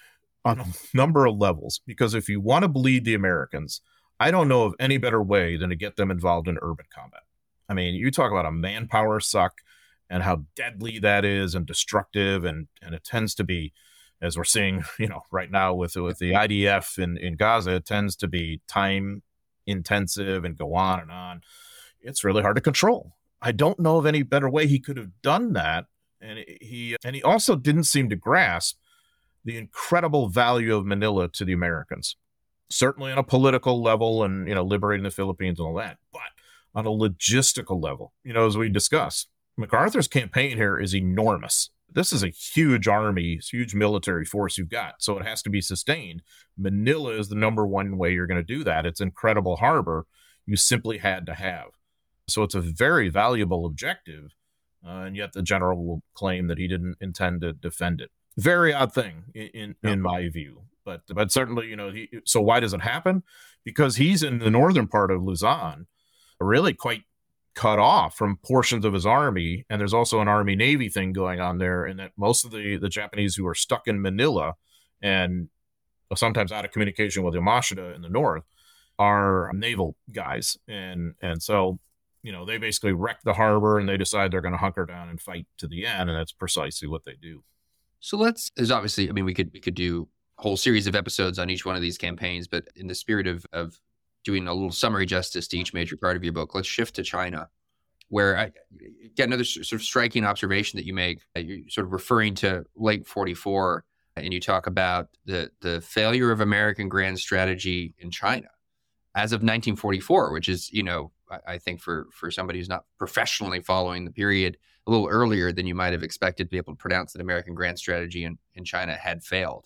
on a number of levels, because if you want to bleed the Americans, I don't know of any better way than to get them involved in urban combat. I mean, you talk about a manpower suck and how deadly that is and destructive, and, and it tends to be, as we're seeing, you know, right now with, with the I D F in, in Gaza, it tends to be time intensive and go on and on. It's really hard to control. I don't know of any better way he could have done that. And he, and he also didn't seem to grasp the incredible value of Manila to the Americans, certainly on a political level and, you know, liberating the Philippines and all that, but on a logistical level, you know, as we discussed, MacArthur's campaign here is enormous. This is a huge army, huge military force you've got, so it has to be sustained. Manila is the number one way you're going to do that. It's an incredible harbor you simply had to have. So it's a very valuable objective, uh, and yet the general will claim that he didn't intend to defend it. Very odd thing in in, yeah. in my view, but but certainly, you know, he, so why does it happen? Because he's in the northern part of Luzon, really quite cut off from portions of his army, and there's also an Army-Navy thing going on there, and that most of the, the Japanese who are stuck in Manila and sometimes out of communication with Yamashita in the north are naval guys. And and so, you know, they basically wreck the harbor and they decide they're going to hunker down and fight to the end, and that's precisely what they do. So let's, there's obviously, I mean, we could we could do a whole series of episodes on each one of these campaigns, but in the spirit of of doing a little summary justice to each major part of your book, let's shift to China, where I get another sort of striking observation that you make. You're sort of referring to late forty-four, and you talk about the, the failure of American grand strategy in China as of nineteen forty-four, which is, you know, I think for, for somebody who's not professionally following the period, a little earlier than you might have expected to be able to pronounce that American grand strategy in, in China had failed.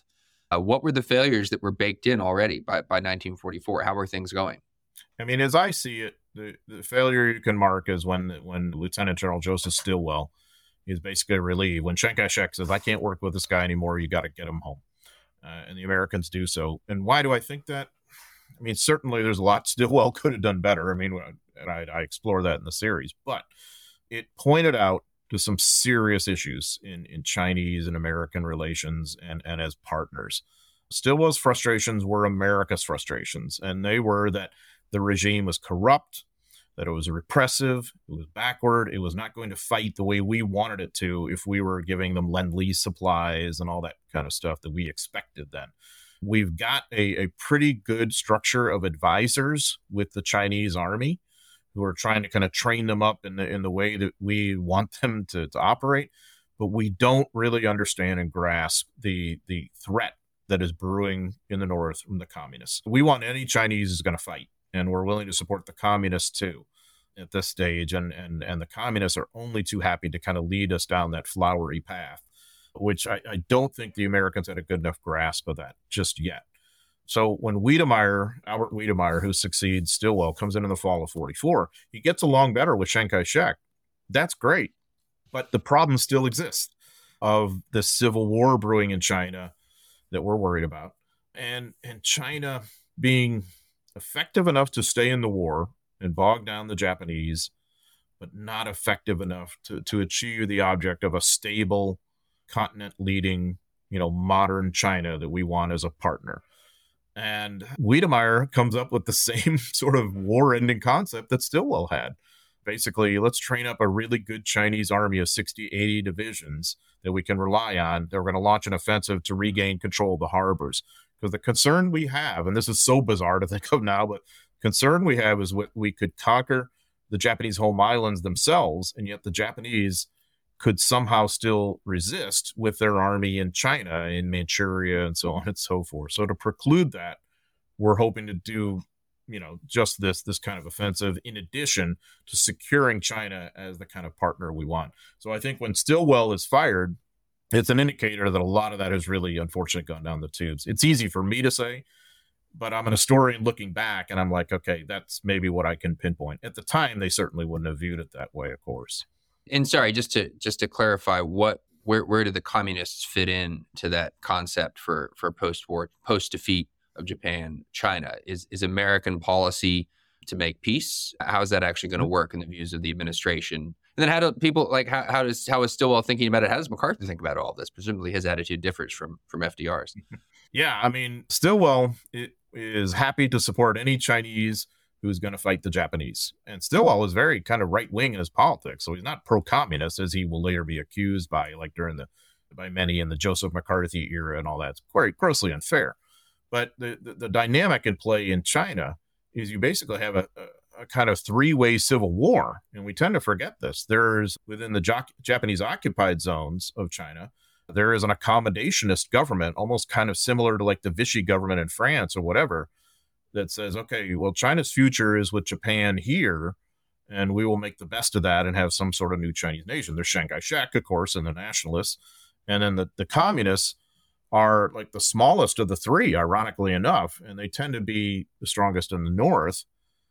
Uh, what were the failures that were baked in already by, by nineteen forty-four? How were things going? I mean, as I see it, the, the failure you can mark is when when Lieutenant General Joseph Stilwell is basically relieved. When Chiang Kai-shek says, I can't work with this guy anymore, you got to get him home. Uh, and the Americans do so. And why do I think that? I mean, certainly there's a lot Stilwell could have done better. I mean, and I, I explore that in the series, but it pointed out to some serious issues in, in Chinese and American relations and, and as partners. Stilwell's frustrations were America's frustrations, and they were that the regime was corrupt, that it was repressive, it was backward, it was not going to fight the way we wanted it to if we were giving them Lend-Lease supplies and all that kind of stuff that we expected then. We've got a, a pretty good structure of advisors with the Chinese army who are trying to kind of train them up in the in the way that we want them to, to operate, but we don't really understand and grasp the the threat that is brewing in the north from the communists. We want any Chinese who's going to fight, and we're willing to support the communists too at this stage, and and and the communists are only too happy to kind of lead us down that flowery path, which I, I don't think the Americans had a good enough grasp of that just yet. So when Wedemeyer, Albert Wedemeyer, who succeeds Stilwell, comes in in the fall of forty-four, he gets along better with Chiang Kai-shek. That's great. But the problem still exists of the civil war brewing in China that we're worried about. And, and China being effective enough to stay in the war and bog down the Japanese, but not effective enough to, to achieve the object of a stable, continent-leading, you know, modern China that we want as a partner. And Wedemeyer comes up with the same sort of war-ending concept that Stilwell had. Basically, let's train up a really good Chinese army of sixty, eighty divisions that we can rely on. They're going to launch an offensive to regain control of the harbors. Because the concern we have, and this is so bizarre to think of now, but concern we have is what we could conquer the Japanese home islands themselves, and yet the Japanese could somehow still resist with their army in China, in Manchuria, and so on and so forth. So to preclude that, we're hoping to do, you know, just this, this kind of offensive in addition to securing China as the kind of partner we want. So I think when Stilwell is fired, it's an indicator that a lot of that has really, unfortunately, gone down the tubes. It's easy for me to say, but I'm an historian looking back, and I'm like, okay, that's maybe what I can pinpoint. At the time, they certainly wouldn't have viewed it that way, of course. And sorry, just to just to clarify, what where where do the communists fit in to that concept for for post-war, post-defeat of Japan, China? Is is American policy to make peace? How is that actually going to work in the views of the administration? And then how do people like how how does how is Stilwell thinking about it? How does MacArthur think about all of this? Presumably his attitude differs from from F D R's. Yeah, I mean, Stilwell is happy to support any Chinese who's going to fight the Japanese. And Stilwell is very kind of right-wing in his politics, so he's not pro-communist, as he will later be accused by, like during the, by many in the Joseph McCarthy era and all that. It's very grossly unfair. But the, the, the dynamic at play in China is you basically have a, a, a kind of three-way civil war, and we tend to forget this. There's, within the jo- Japanese occupied zones of China, there is an accommodationist government, almost kind of similar to like the Vichy government in France or whatever, that says, okay, well, China's future is with Japan here, and we will make the best of that and have some sort of new Chinese nation. There's Chiang Kai-shek, of course, and the nationalists. And then the, the communists are like the smallest of the three, ironically enough, and they tend to be the strongest in the north.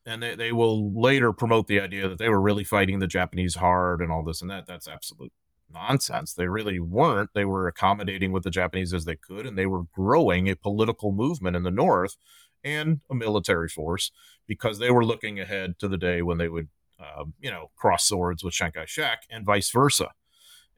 And they, they will later promote the idea that they were really fighting the Japanese hard and all this and that. That's absolute nonsense. They really weren't. They were accommodating with the Japanese as they could, and they were growing a political movement in the north and a military force, because they were looking ahead to the day when they would, um, you know, cross swords with Chiang Kai-shek and vice versa.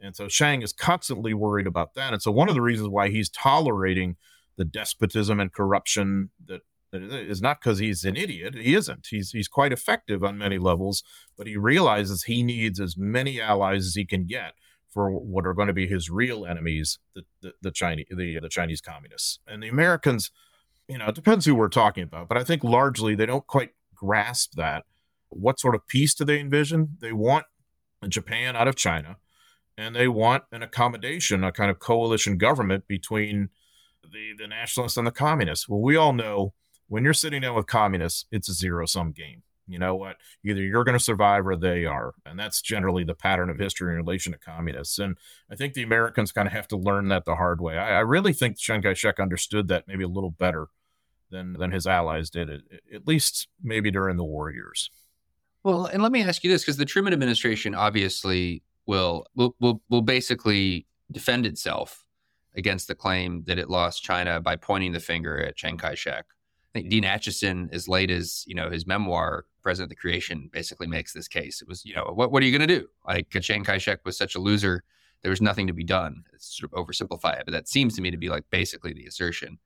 And so Chiang is constantly worried about that. And so one of the reasons why he's tolerating the despotism and corruption that, that is not because he's an idiot. He isn't. He's, he's quite effective on many levels, but he realizes he needs as many allies as he can get for what are going to be his real enemies, the, the, the, Chinese, the, the Chinese communists. And the Americans, you know, it depends who we're talking about, but I think largely they don't quite grasp that. What sort of peace do they envision? They want Japan out of China, and they want an accommodation, a kind of coalition government between the, the nationalists and the communists. Well, we all know when you're sitting down with communists, it's a zero-sum game. You know what? Either you're going to survive or they are. And that's generally the pattern of history in relation to communists. And I think the Americans kind of have to learn that the hard way. I, I really think Chiang Kai-shek understood that maybe a little better than, than his allies did, at, at least maybe during the war years. Well, and let me ask you this, because the Truman administration obviously will, will, will, will basically defend itself against the claim that it lost China by pointing the finger at Chiang Kai-shek. I think Dean Acheson, as late as, you know, his memoir, President of the Creation, basically makes this case. It was, you know, what what are you going to do? Like, Chiang Kai-shek was such a loser, there was nothing to be done. It's sort of oversimplify it, but that seems to me to be like basically the assertion.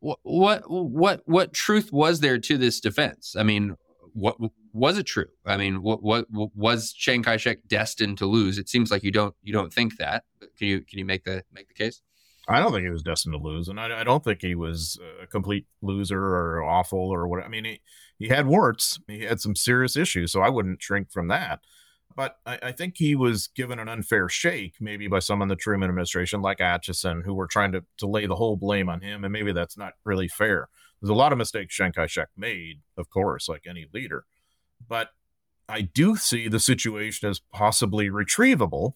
What what what what truth was there to this defense? I mean, what was it true? I mean, what what was Chiang Kai-shek destined to lose? It seems like you don't you don't think that. Can you can you make the make the case? I don't think he was destined to lose, and I, I don't think he was a complete loser or awful or what. I mean, he, he had warts. He had some serious issues, so I wouldn't shrink from that. But I, I think he was given an unfair shake, maybe by some in the Truman administration, like Acheson, who were trying to, to lay the whole blame on him, and maybe that's not really fair. There's a lot of mistakes Chiang Kai-shek made, of course, like any leader. But I do see the situation as possibly retrievable,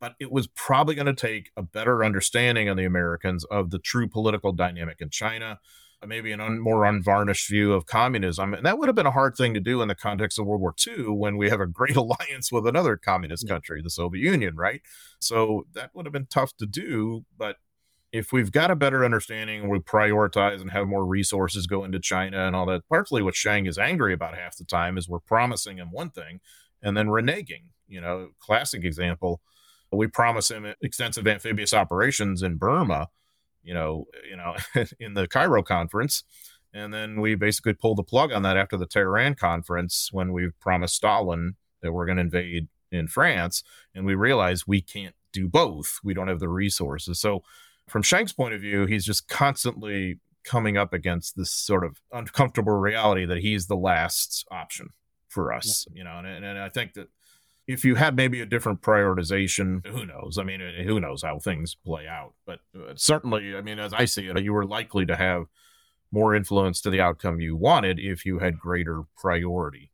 but it was probably going to take a better understanding of the Americans of the true political dynamic in China, maybe a un, more unvarnished view of communism. And that would have been a hard thing to do in the context of World War Two, when we have a great alliance with another communist country, the Soviet Union, right? So that would have been tough to do. But if we've got a better understanding, we prioritize and have more resources go into China and all that. Partly what Chiang is angry about half the time is we're promising him one thing and then reneging. You know, classic example. We promise him extensive amphibious operations in Burma, you know, you know, in the Cairo conference. And then we basically pull the plug on that after the Tehran conference, when we promised Stalin that we're going to invade in France. And we realize we can't do both. We don't have the resources. So from Chiang's point of view, he's just constantly coming up against this sort of uncomfortable reality that he's the last option for us, yeah. you know, and, and, and I think that if you had maybe a different prioritization, who knows? I mean, who knows how things play out? But certainly, I mean, as I see it, you were likely to have more influence to the outcome you wanted if you had greater priority.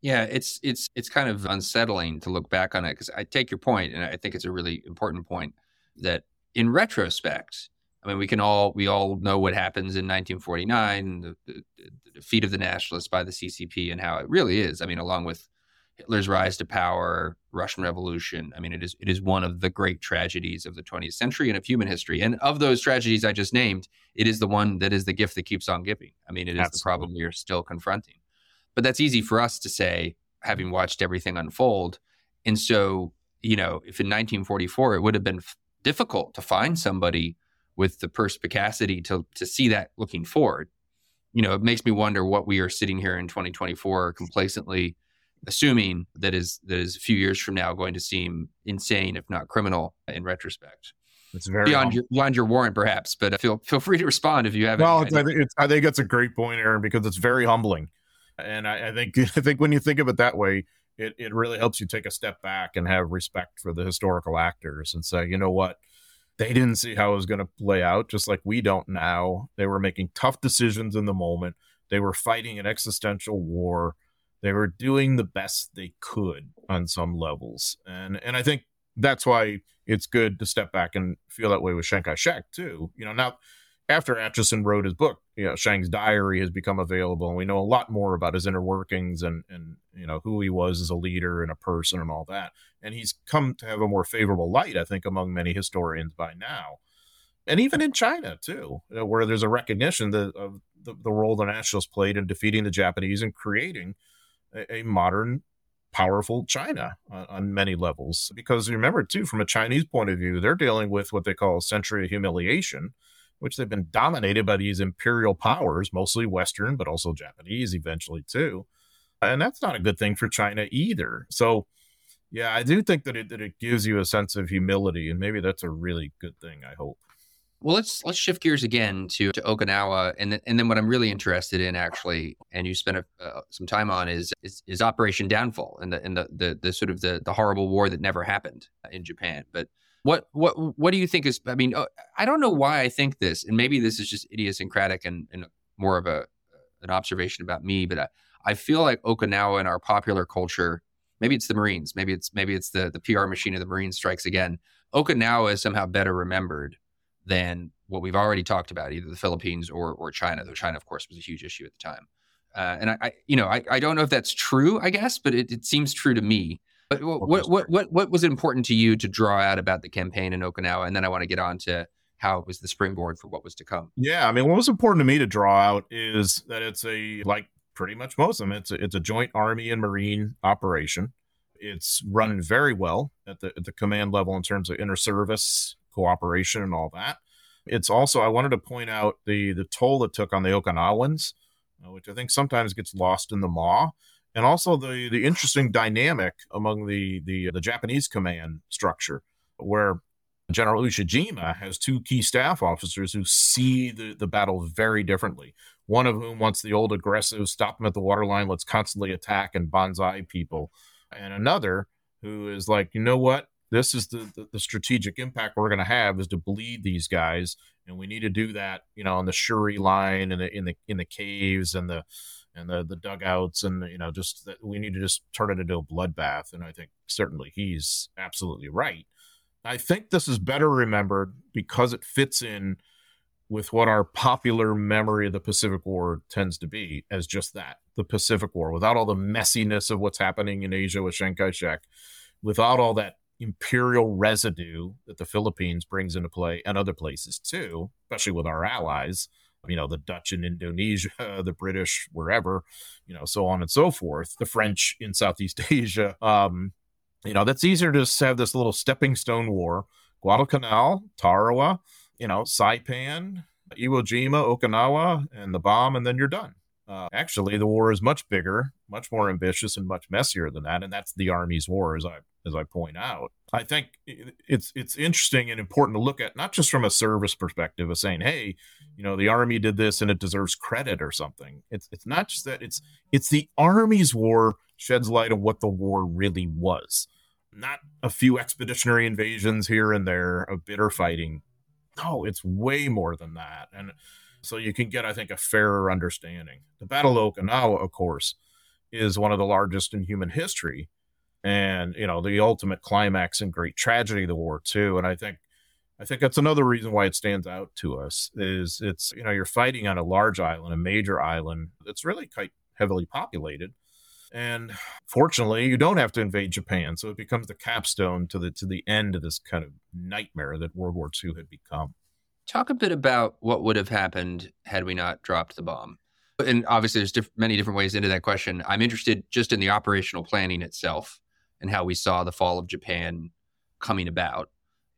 Yeah, it's it's it's kind of unsettling to look back on it, because I take your point, and I think it's a really important point that in retrospect, I mean, we can all we all know what happens in nineteen forty-nine, the, the, the defeat of the nationalists by the C C P, and how it really is. I mean, along with Hitler's rise to power, Russian Revolution. I mean, it is it is one of the great tragedies of the twentieth century and of human history. And of those tragedies I just named, it is the one that is the gift that keeps on giving. I mean, it is Absolutely. The problem we are still confronting. But that's easy for us to say, having watched everything unfold. And so, you know, if in nineteen forty-four, it would have been f- difficult to find somebody with the perspicacity to to see that looking forward. You know, it makes me wonder what we are sitting here in twenty twenty-four complacently assuming that is that is a few years from now going to seem insane, if not criminal, in retrospect. It's very beyond your, beyond your warrant, perhaps. But feel feel free to respond if you have. Well, any, I, think it's, I think that's a great point, Aaron, because it's very humbling, and I, I think I think when you think of it that way, it it really helps you take a step back and have respect for the historical actors and say, you know what, they didn't see how it was going to play out, just like we don't now. They were making tough decisions in the moment. They were fighting an existential war. They were doing the best they could on some levels. And and I think that's why it's good to step back and feel that way with Chiang Kai-shek, too. You know, now, after Acheson wrote his book, you know, Chiang's diary has become available, and we know a lot more about his inner workings and, and, you know, who he was as a leader and a person and all that. And he's come to have a more favorable light, I think, among many historians by now. And even in China, too, where there's a recognition that, of the, the role the nationalists played in defeating the Japanese and creating a modern, powerful China on, on many levels. Because remember, too, from a Chinese point of view, they're dealing with what they call a century of humiliation, which they've been dominated by these imperial powers, mostly Western, but also Japanese eventually, too. And that's not a good thing for China either. So, yeah, I do think that it, that it gives you a sense of humility, and maybe that's a really good thing, I hope. Well, let's let's shift gears again to, to Okinawa, and th- and then what I'm really interested in, actually, and you spent a, uh, some time on, is, is is Operation Downfall and the and the the, the sort of the, the horrible war that never happened in Japan. But what what what do you think is? I mean, I don't know why I think this, and maybe this is just idiosyncratic and, and more of a an observation about me. But I, I feel like Okinawa in our popular culture, maybe it's the Marines, maybe it's maybe it's the, the P R machine of the Marines strikes again. Okinawa is somehow better remembered than what we've already talked about, either the Philippines or or China, though China, of course, was a huge issue at the time. Uh, and I, I, you know, I, I don't know if that's true, I guess, but it, it seems true to me. But what, what what what what was important to you to draw out about the campaign in Okinawa? And then I want to get on to how it was the springboard for what was to come. Yeah, I mean, what was important to me to draw out is that it's a, like pretty much most of them, it's a, it's a joint Army and Marine operation. It's running very well at the at the command level in terms of inter-service cooperation and all that. It's also, I wanted to point out the the toll it took on the Okinawans, which I think sometimes gets lost in the maw. And also the the interesting dynamic among the, the, the Japanese command structure, where General Ushijima has two key staff officers who see the, the battle very differently. One of whom wants the old aggressive, stop them at the waterline, let's constantly attack and banzai people. And another who is like, you know what? This is the, the, the strategic impact we're going to have, is to bleed these guys. And we need to do that, you know, on the Shuri line and the, in the in the caves and the and the, the dugouts. And, you know, just that we need to just turn it into a bloodbath. And I think certainly he's absolutely right. I think this is better remembered because it fits in with what our popular memory of the Pacific War tends to be, as just that, the Pacific War, without all the messiness of what's happening in Asia with Chiang Kai-shek, without all that imperial residue that the Philippines brings into play, and other places too, especially with our allies, you know, the Dutch in Indonesia, the British wherever, you know, so on and so forth, the French in Southeast Asia. Um, you know, that's easier to just have this little stepping stone war. Guadalcanal, Tarawa, you know, Saipan, Iwo Jima, Okinawa, and the bomb, and then you're done. Uh, actually, the war is much bigger, much more ambitious, and much messier than that, and that's the Army's war, as I as I point out. I think it's it's interesting and important to look at, not just from a service perspective of saying, hey, you know, the Army did this and it deserves credit or something. It's it's not just that. It's it's the Army's war sheds light on what the war really was, not a few expeditionary invasions here and there, a bitter fighting. No, it's way more than that, and so you can get, I think, a fairer understanding. The Battle of Okinawa, of course, is one of the largest in human history, and, you know, the ultimate climax and great tragedy of the war too. And I think, I think that's another reason why it stands out to us, is it's, you know, you're fighting on a large island, a major island that's really quite heavily populated, and fortunately, you don't have to invade Japan, so it becomes the capstone to the to the end of this kind of nightmare that World War Two had become. Talk a bit about what would have happened had we not dropped the bomb. And obviously, there's diff- many different ways into that question. I'm interested just in the operational planning itself and how we saw the fall of Japan coming about.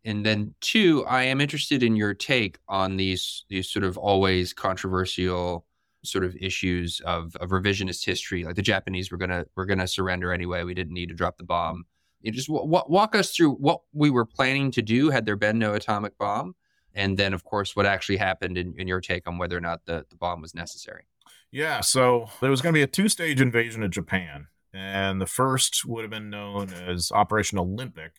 And then two, I am interested in your take on these, these sort of always controversial sort of issues of, of revisionist history, like the Japanese were going to were going to surrender anyway. We didn't need to drop the bomb. You just w- w- walk us through what we were planning to do had there been no atomic bomb. And then, of course, what actually happened in, in your take on whether or not the, the bomb was necessary. Yeah, so there was going to be a two-stage invasion of Japan. And the first would have been known as Operation Olympic,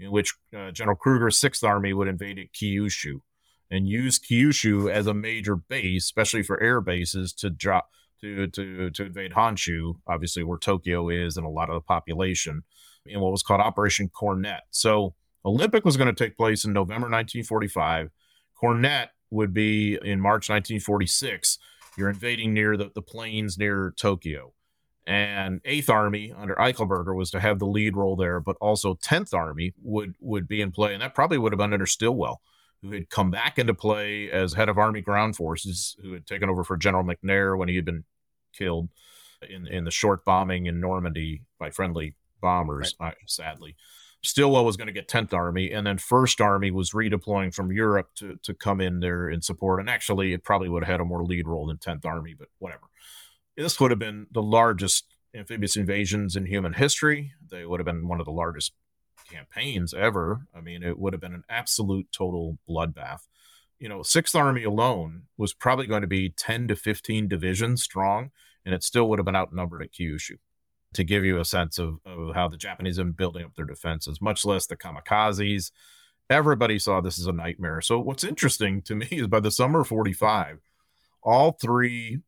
in which uh, General Kruger's sixth Army would invade Kyushu and use Kyushu as a major base, especially for air bases, to drop to to to invade Honshu, obviously where Tokyo is and a lot of the population, in what was called Operation Cornet. So Olympic was going to take place in November nineteen forty-five. Cornet would be in March nineteen forty-six. You're invading near the, the plains near Tokyo. And eighth Army under Eichelberger was to have the lead role there, but also tenth Army would, would be in play. And that probably would have been under Stilwell, who had come back into play as head of Army Ground Forces, who had taken over for General McNair when he had been killed in, in the short bombing in Normandy by friendly bombers, right. Sadly. Stilwell was going to get tenth Army, and then first Army was redeploying from Europe to, to come in there in support. And actually, it probably would have had a more lead role than tenth Army, but whatever. This would have been the largest amphibious invasions in human history. They would have been one of the largest campaigns ever. I mean, it would have been an absolute total bloodbath. You know, sixth Army alone was probably going to be ten to fifteen divisions strong, and it still would have been outnumbered at Kyushu, to give you a sense of, of how the Japanese have been building up their defenses, much less the kamikazes. Everybody saw this as a nightmare. So what's interesting to me is by the summer of forty-five, all three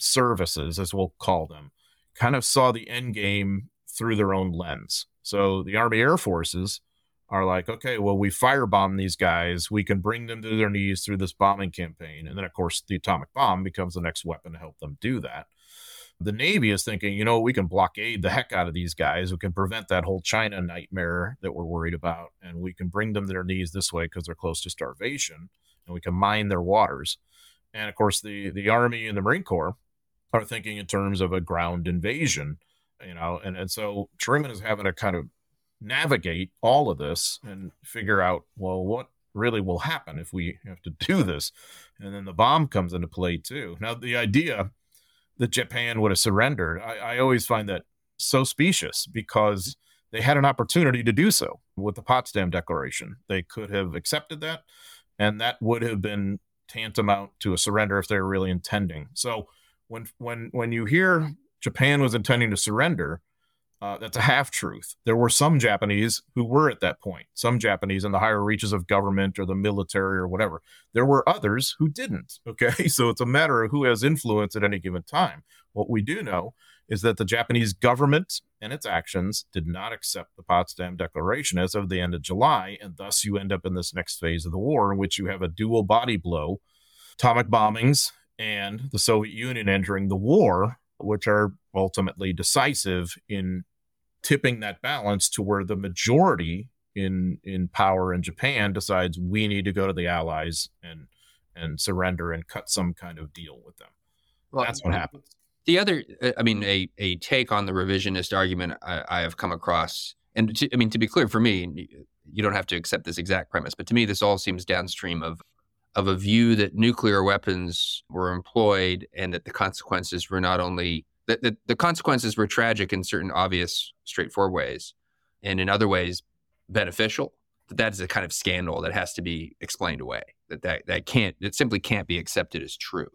services, as we'll call them, kind of saw the end game through their own lens. So the Army Air Forces are like, okay, well, we firebombed these guys. We can bring them to their knees through this bombing campaign. And then, of course, the atomic bomb becomes the next weapon to help them do that. The Navy is thinking, you know, we can blockade the heck out of these guys. We can prevent that whole China nightmare that we're worried about. And we can bring them to their knees this way because they're close to starvation. And we can mine their waters. And, of course, the, the Army and the Marine Corps are thinking in terms of a ground invasion, you know. And, and so Truman is having to kind of navigate all of this and figure out, well, what really will happen if we have to do this? And then the bomb comes into play, too. Now, the idea that Japan would have surrendered, I, I always find that so specious because they had an opportunity to do so with the Potsdam Declaration. They could have accepted that, and that would have been tantamount to a surrender if they were really intending. So when when when you hear Japan was intending to surrender, uh, that's a half-truth. There were some Japanese who were at that point, some Japanese in the higher reaches of government or the military or whatever. There were others who didn't, okay? So it's a matter of who has influence at any given time. What we do know is that the Japanese government and its actions did not accept the Potsdam Declaration as of the end of July, and thus you end up in this next phase of the war in which you have a dual body blow, atomic bombings, and the Soviet Union entering the war, which are ultimately decisive in tipping that balance to where the majority in in power in Japan decides we need to go to the Allies and and surrender and cut some kind of deal with them. Well, that's what happens. The other, I mean, a a take on the revisionist argument I, I have come across, and to, I mean, to be clear, for me, you don't have to accept this exact premise, but to me, this all seems downstream of of a view that nuclear weapons were employed and that the consequences were not only that the, the consequences were tragic in certain obvious, straightforward ways, and in other ways beneficial. That that is a kind of scandal that has to be explained away. That that that can't that simply can't be accepted as true.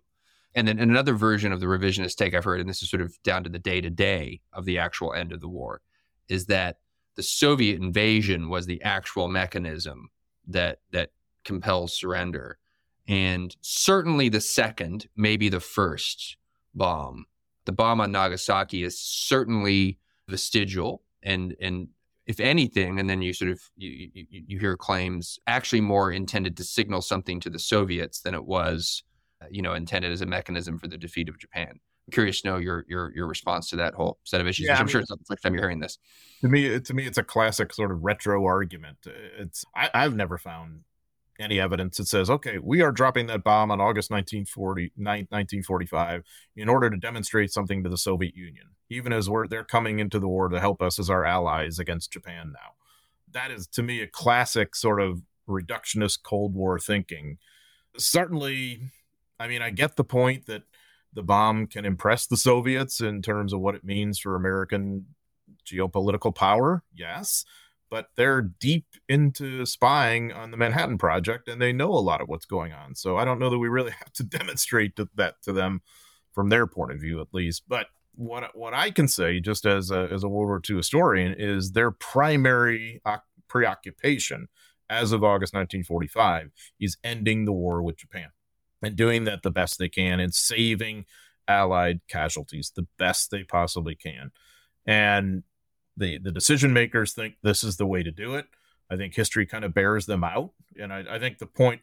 And then another version of the revisionist take I've heard, and this is sort of down to the day to day of the actual end of the war, is that the Soviet invasion was the actual mechanism that that compels surrender. And certainly the second, maybe the first bomb, the bomb on Nagasaki is certainly vestigial. And and if anything, and then you sort of, you, you, you hear claims actually more intended to signal something to the Soviets than it was, you know, intended as a mechanism for the defeat of Japan. I'm curious to know your your your response to that whole set of issues, yeah, which I'm I mean, sure it's not the first time you're hearing this. To me, to me, it's a classic sort of retro argument. It's I, I've never found any evidence that says, okay, we are dropping that bomb on August nineteenth, nineteen forty-five in order to demonstrate something to the Soviet Union, even as we're they're coming into the war to help us as our allies against Japan now. That is, to me, a classic sort of reductionist Cold War thinking. Certainly, I mean, I get the point that the bomb can impress the Soviets in terms of what it means for American geopolitical power, yes, but they're deep into spying on the Manhattan Project, and they know a lot of what's going on. So I don't know that we really have to demonstrate that to them from their point of view, at least. But what what I can say, just as a, as a World War Two historian, is their primary preoccupation as of August nineteen forty-five is ending the war with Japan and doing that the best they can and saving Allied casualties the best they possibly can. And The the decision makers think this is the way to do it. I think history kind of bears them out. And I, I think the point,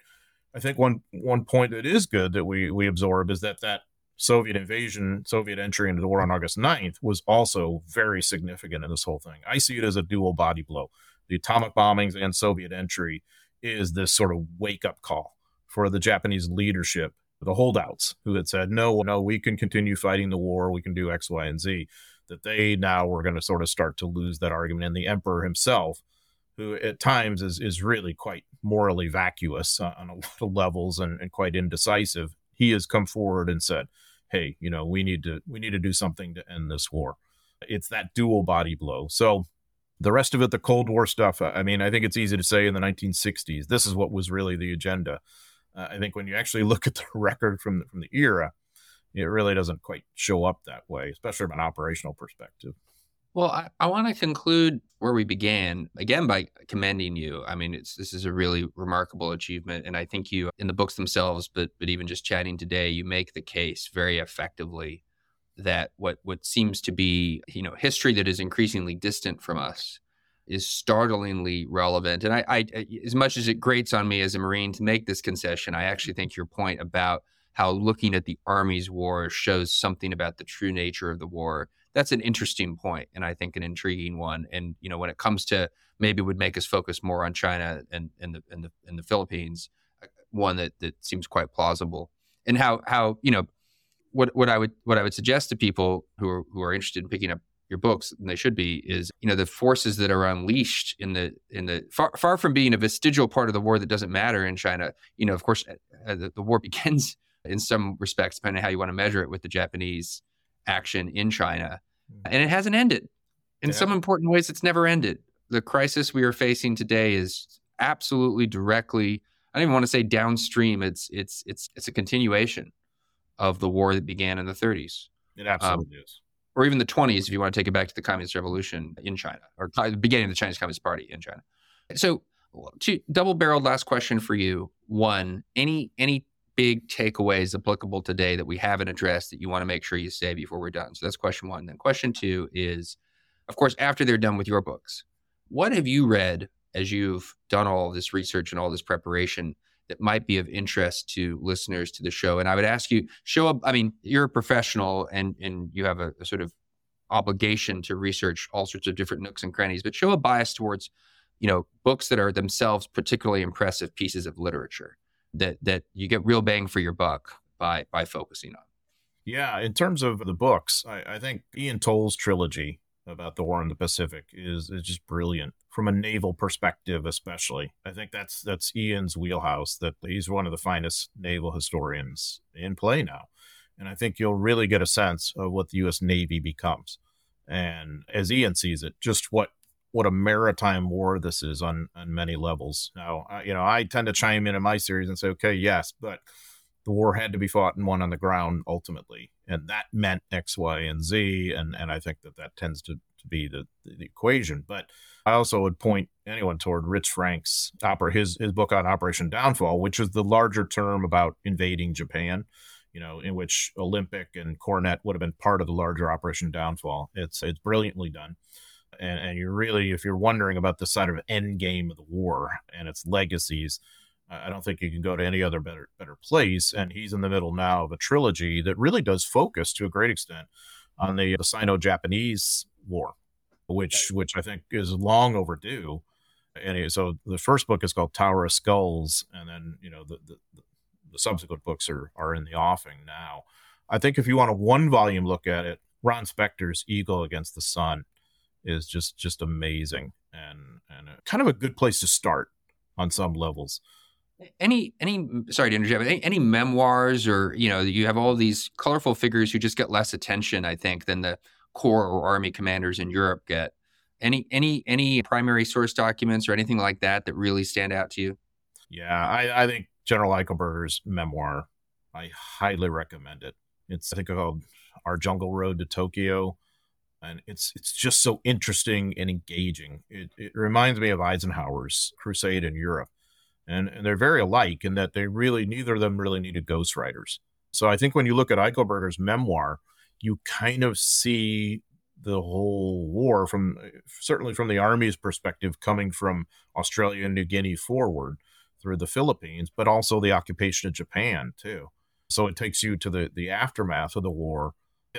I think one one point that is good that we we absorb is that that Soviet invasion, Soviet entry into the war on August ninth was also very significant in this whole thing. I see it as a dual body blow. The atomic bombings and Soviet entry is this sort of wake-up call for the Japanese leadership, the holdouts who had said, no, no, we can continue fighting the war. We can do X, Y, and Z. That they now were going to sort of start to lose that argument. And the emperor himself, who at times is is really quite morally vacuous on a lot of levels and, and quite indecisive, he has come forward and said, hey, you know, we need to we need to do something to end this war. It's that dual body blow. So the rest of it, the Cold War stuff, I mean, I think it's easy to say in the nineteen sixties, this is what was really the agenda. Uh, I think when you actually look at the record from the, from the era, it really doesn't quite show up that way, especially from an operational perspective. Well, I, I want to conclude where we began, again, by commending you. I mean, it's this is a really remarkable achievement. And I think you, in the books themselves, but but even just chatting today, you make the case very effectively that what, what seems to be, you know, history that is increasingly distant from us is startlingly relevant. And I, I, as much as it grates on me as a Marine to make this concession, I actually think your point about how looking at the Army's war shows something about the true nature of the war, that's an interesting point, and I think an intriguing one. And, you know, when it comes to maybe would make us focus more on China and, and, the, and, the, and the Philippines, one that, that seems quite plausible. And how, how you know, what what I would what I would suggest to people who are, who are interested in picking up your books, and they should be, is, you know, the forces that are unleashed in the in the far far from being a vestigial part of the war that doesn't matter in China. You know, of course, uh, the, the war begins in some respects, depending on how you want to measure it, with the Japanese action in China, and it hasn't ended. In yeah. some important ways, it's never ended. The crisis we are facing today is absolutely directly, I don't even want to say downstream. It's it's it's it's a continuation of the war that began in the thirties. It absolutely um, is. Or even the twenties, if you want to take it back to the Communist Revolution in China, or the beginning of the Chinese Communist Party in China. So, two double-barreled last question for you. One, any any big takeaways applicable today that we haven't addressed that you want to make sure you say before we're done? So that's question one. Then question two is, of course, after they're done with your books, what have you read as you've done all this research and all this preparation that might be of interest to listeners to the show? And I would ask you, show up, I mean, you're a professional and, and you have a, a sort of obligation to research all sorts of different nooks and crannies, but show a bias towards, you know, books that are themselves particularly impressive pieces of literature that that you get real bang for your buck by by focusing on. Yeah, in terms of the books, I, I think Ian Toll's trilogy about the war in the Pacific is, is just brilliant from a naval perspective, especially. I think that's that's Ian's wheelhouse, that he's one of the finest naval historians in play now. And I think you'll really get a sense of what the U S Navy becomes. And as Ian sees it, just what what a maritime war this is on, on many levels. Now, I, you know, I tend to chime in in my series and say, okay, yes, but the war had to be fought and won on the ground ultimately. And that meant X, Y, and Z. And, and I think that that tends to, to be the, the equation. But I also would point anyone toward Rich Frank's opera, his, his book on Operation Downfall, which is the larger term about invading Japan, you know, in which Olympic and Cornette would have been part of the larger Operation Downfall. It's, it's brilliantly done. And, and you're really, if you're wondering about the sort of end game of the war and its legacies, I don't think you can go to any other better better place. And he's in the middle now of a trilogy that really does focus to a great extent on the, the Sino-Japanese War, which which I think is long overdue. And so the first book is called Tower of Skulls, and then, you know, the the, the subsequent books are are in the offing now. I think if you want a one volume look at it, Ron Spector's Eagle Against the Sun is just just amazing and and a, kind of a good place to start on some levels. Any any sorry to interject, but any, any memoirs, or, you know, you have all these colorful figures who just get less attention, I think, than the Corps or Army commanders in Europe get. Any any any primary source documents or anything like that that really stand out to you? Yeah, I, I think General Eichelberger's memoir, I highly recommend it. It's I think called Our Jungle Road to Tokyo. And it's it's just so interesting and engaging. It, it reminds me of Eisenhower's crusade in Europe. And, and they're very alike in that they really, neither of them really needed ghostwriters. So I think when you look at Eichelberger's memoir, you kind of see the whole war from, certainly from the Army's perspective, coming from Australia and New Guinea forward through the Philippines, but also the occupation of Japan too. So it takes you to the, the aftermath of the war.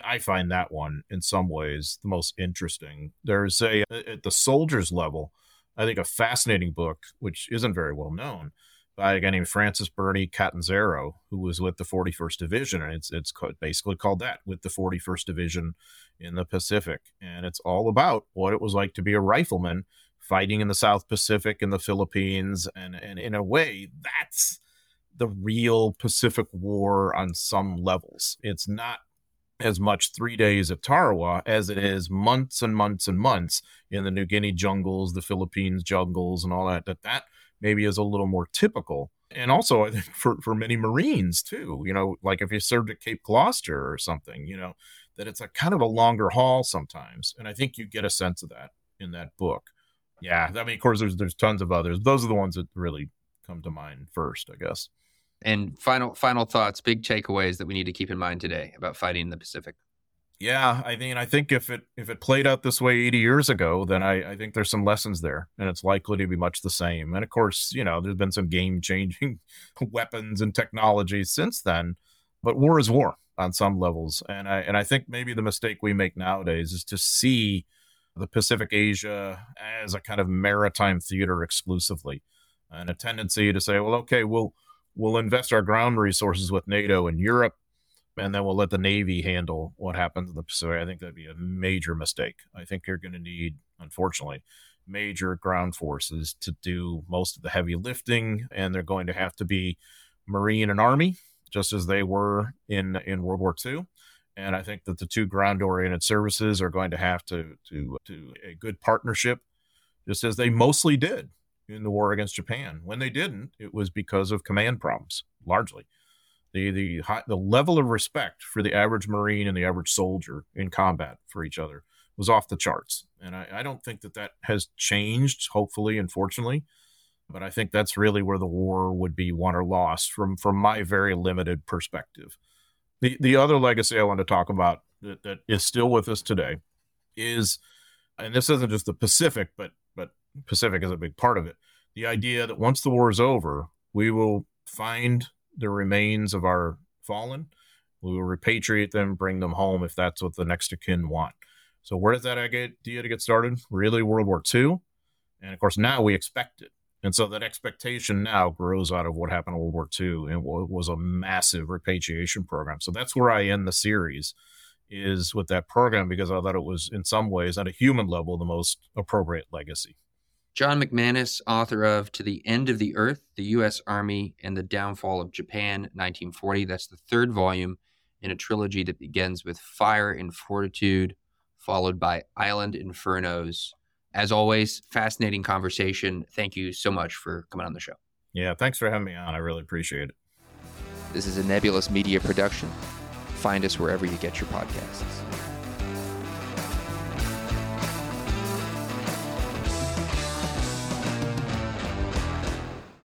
I find that one in some ways the most interesting. There's a, at the soldiers level, I think a fascinating book, which isn't very well known, by a guy named Francis Burney Catanzaro, who was with the forty-first Division. And it's, it's basically called that, With the forty-first Division in the Pacific. And it's all about what it was like to be a rifleman fighting in the South Pacific and the Philippines. And, and in a way, that's the real Pacific War on some levels. It's not as much three days at Tarawa as it is months and months and months in the New Guinea jungles, the Philippines jungles, and all that, that that maybe is a little more typical. And also, I think for, for many Marines too, you know, like if you served at Cape Gloucester or something, you know, that it's a kind of a longer haul sometimes. And I think you get a sense of that in that book. Yeah. I mean, of course, there's, there's tons of others. Those are the ones that really come to mind first, I guess. And final final thoughts, big takeaways that we need to keep in mind today about fighting in the Pacific. Yeah, I mean, I think if it if it played out this way eighty years ago, then I, I think there's some lessons there, and it's likely to be much the same. And of course, you know, there's been some game-changing weapons and technology since then, but war is war on some levels. And I and I think maybe the mistake we make nowadays is to see the Pacific Asia as a kind of maritime theater exclusively, and a tendency to say, well, okay, we'll we'll invest our ground resources with NATO and Europe, and then we'll let the Navy handle what happens in the Pacific. I think that'd be a major mistake. I think you're going to need, unfortunately, major ground forces to do most of the heavy lifting, and they're going to have to be Marine and Army, just as they were in, in World War Two. And I think that the two ground-oriented services are going to have to to do a good partnership, just as they mostly did in the war against Japan. When they didn't, it was because of command problems, largely. The the high, the level of respect for the average Marine and the average soldier in combat for each other was off the charts. And I, I don't think that that has changed, hopefully and fortunately. But I think that's really where the war would be won or lost from, from my very limited perspective. The the other legacy I want to talk about that, that is still with us today is, and this isn't just the Pacific, but but Pacific is a big part of it, the idea that once the war is over, we will find the remains of our fallen. We will repatriate them, bring them home if that's what the next of kin want. So where does that idea to get started? Really, World War Two. And of course, now we expect it. And so that expectation now grows out of what happened in World War Two and what was a massive repatriation program. So that's where I end the series, is with that program, because I thought it was, in some ways, at a human level, the most appropriate legacy. John McManus, author of To the End of the Earth: The U S Army and the Downfall of Japan, nineteen forty. That's the third volume in a trilogy that begins with Fire and Fortitude, followed by Island Infernos. As always, fascinating conversation. Thank you so much for coming on the show. Yeah, thanks for having me on. I really appreciate it. This is a Nebulous Media production. Find us wherever you get your podcasts.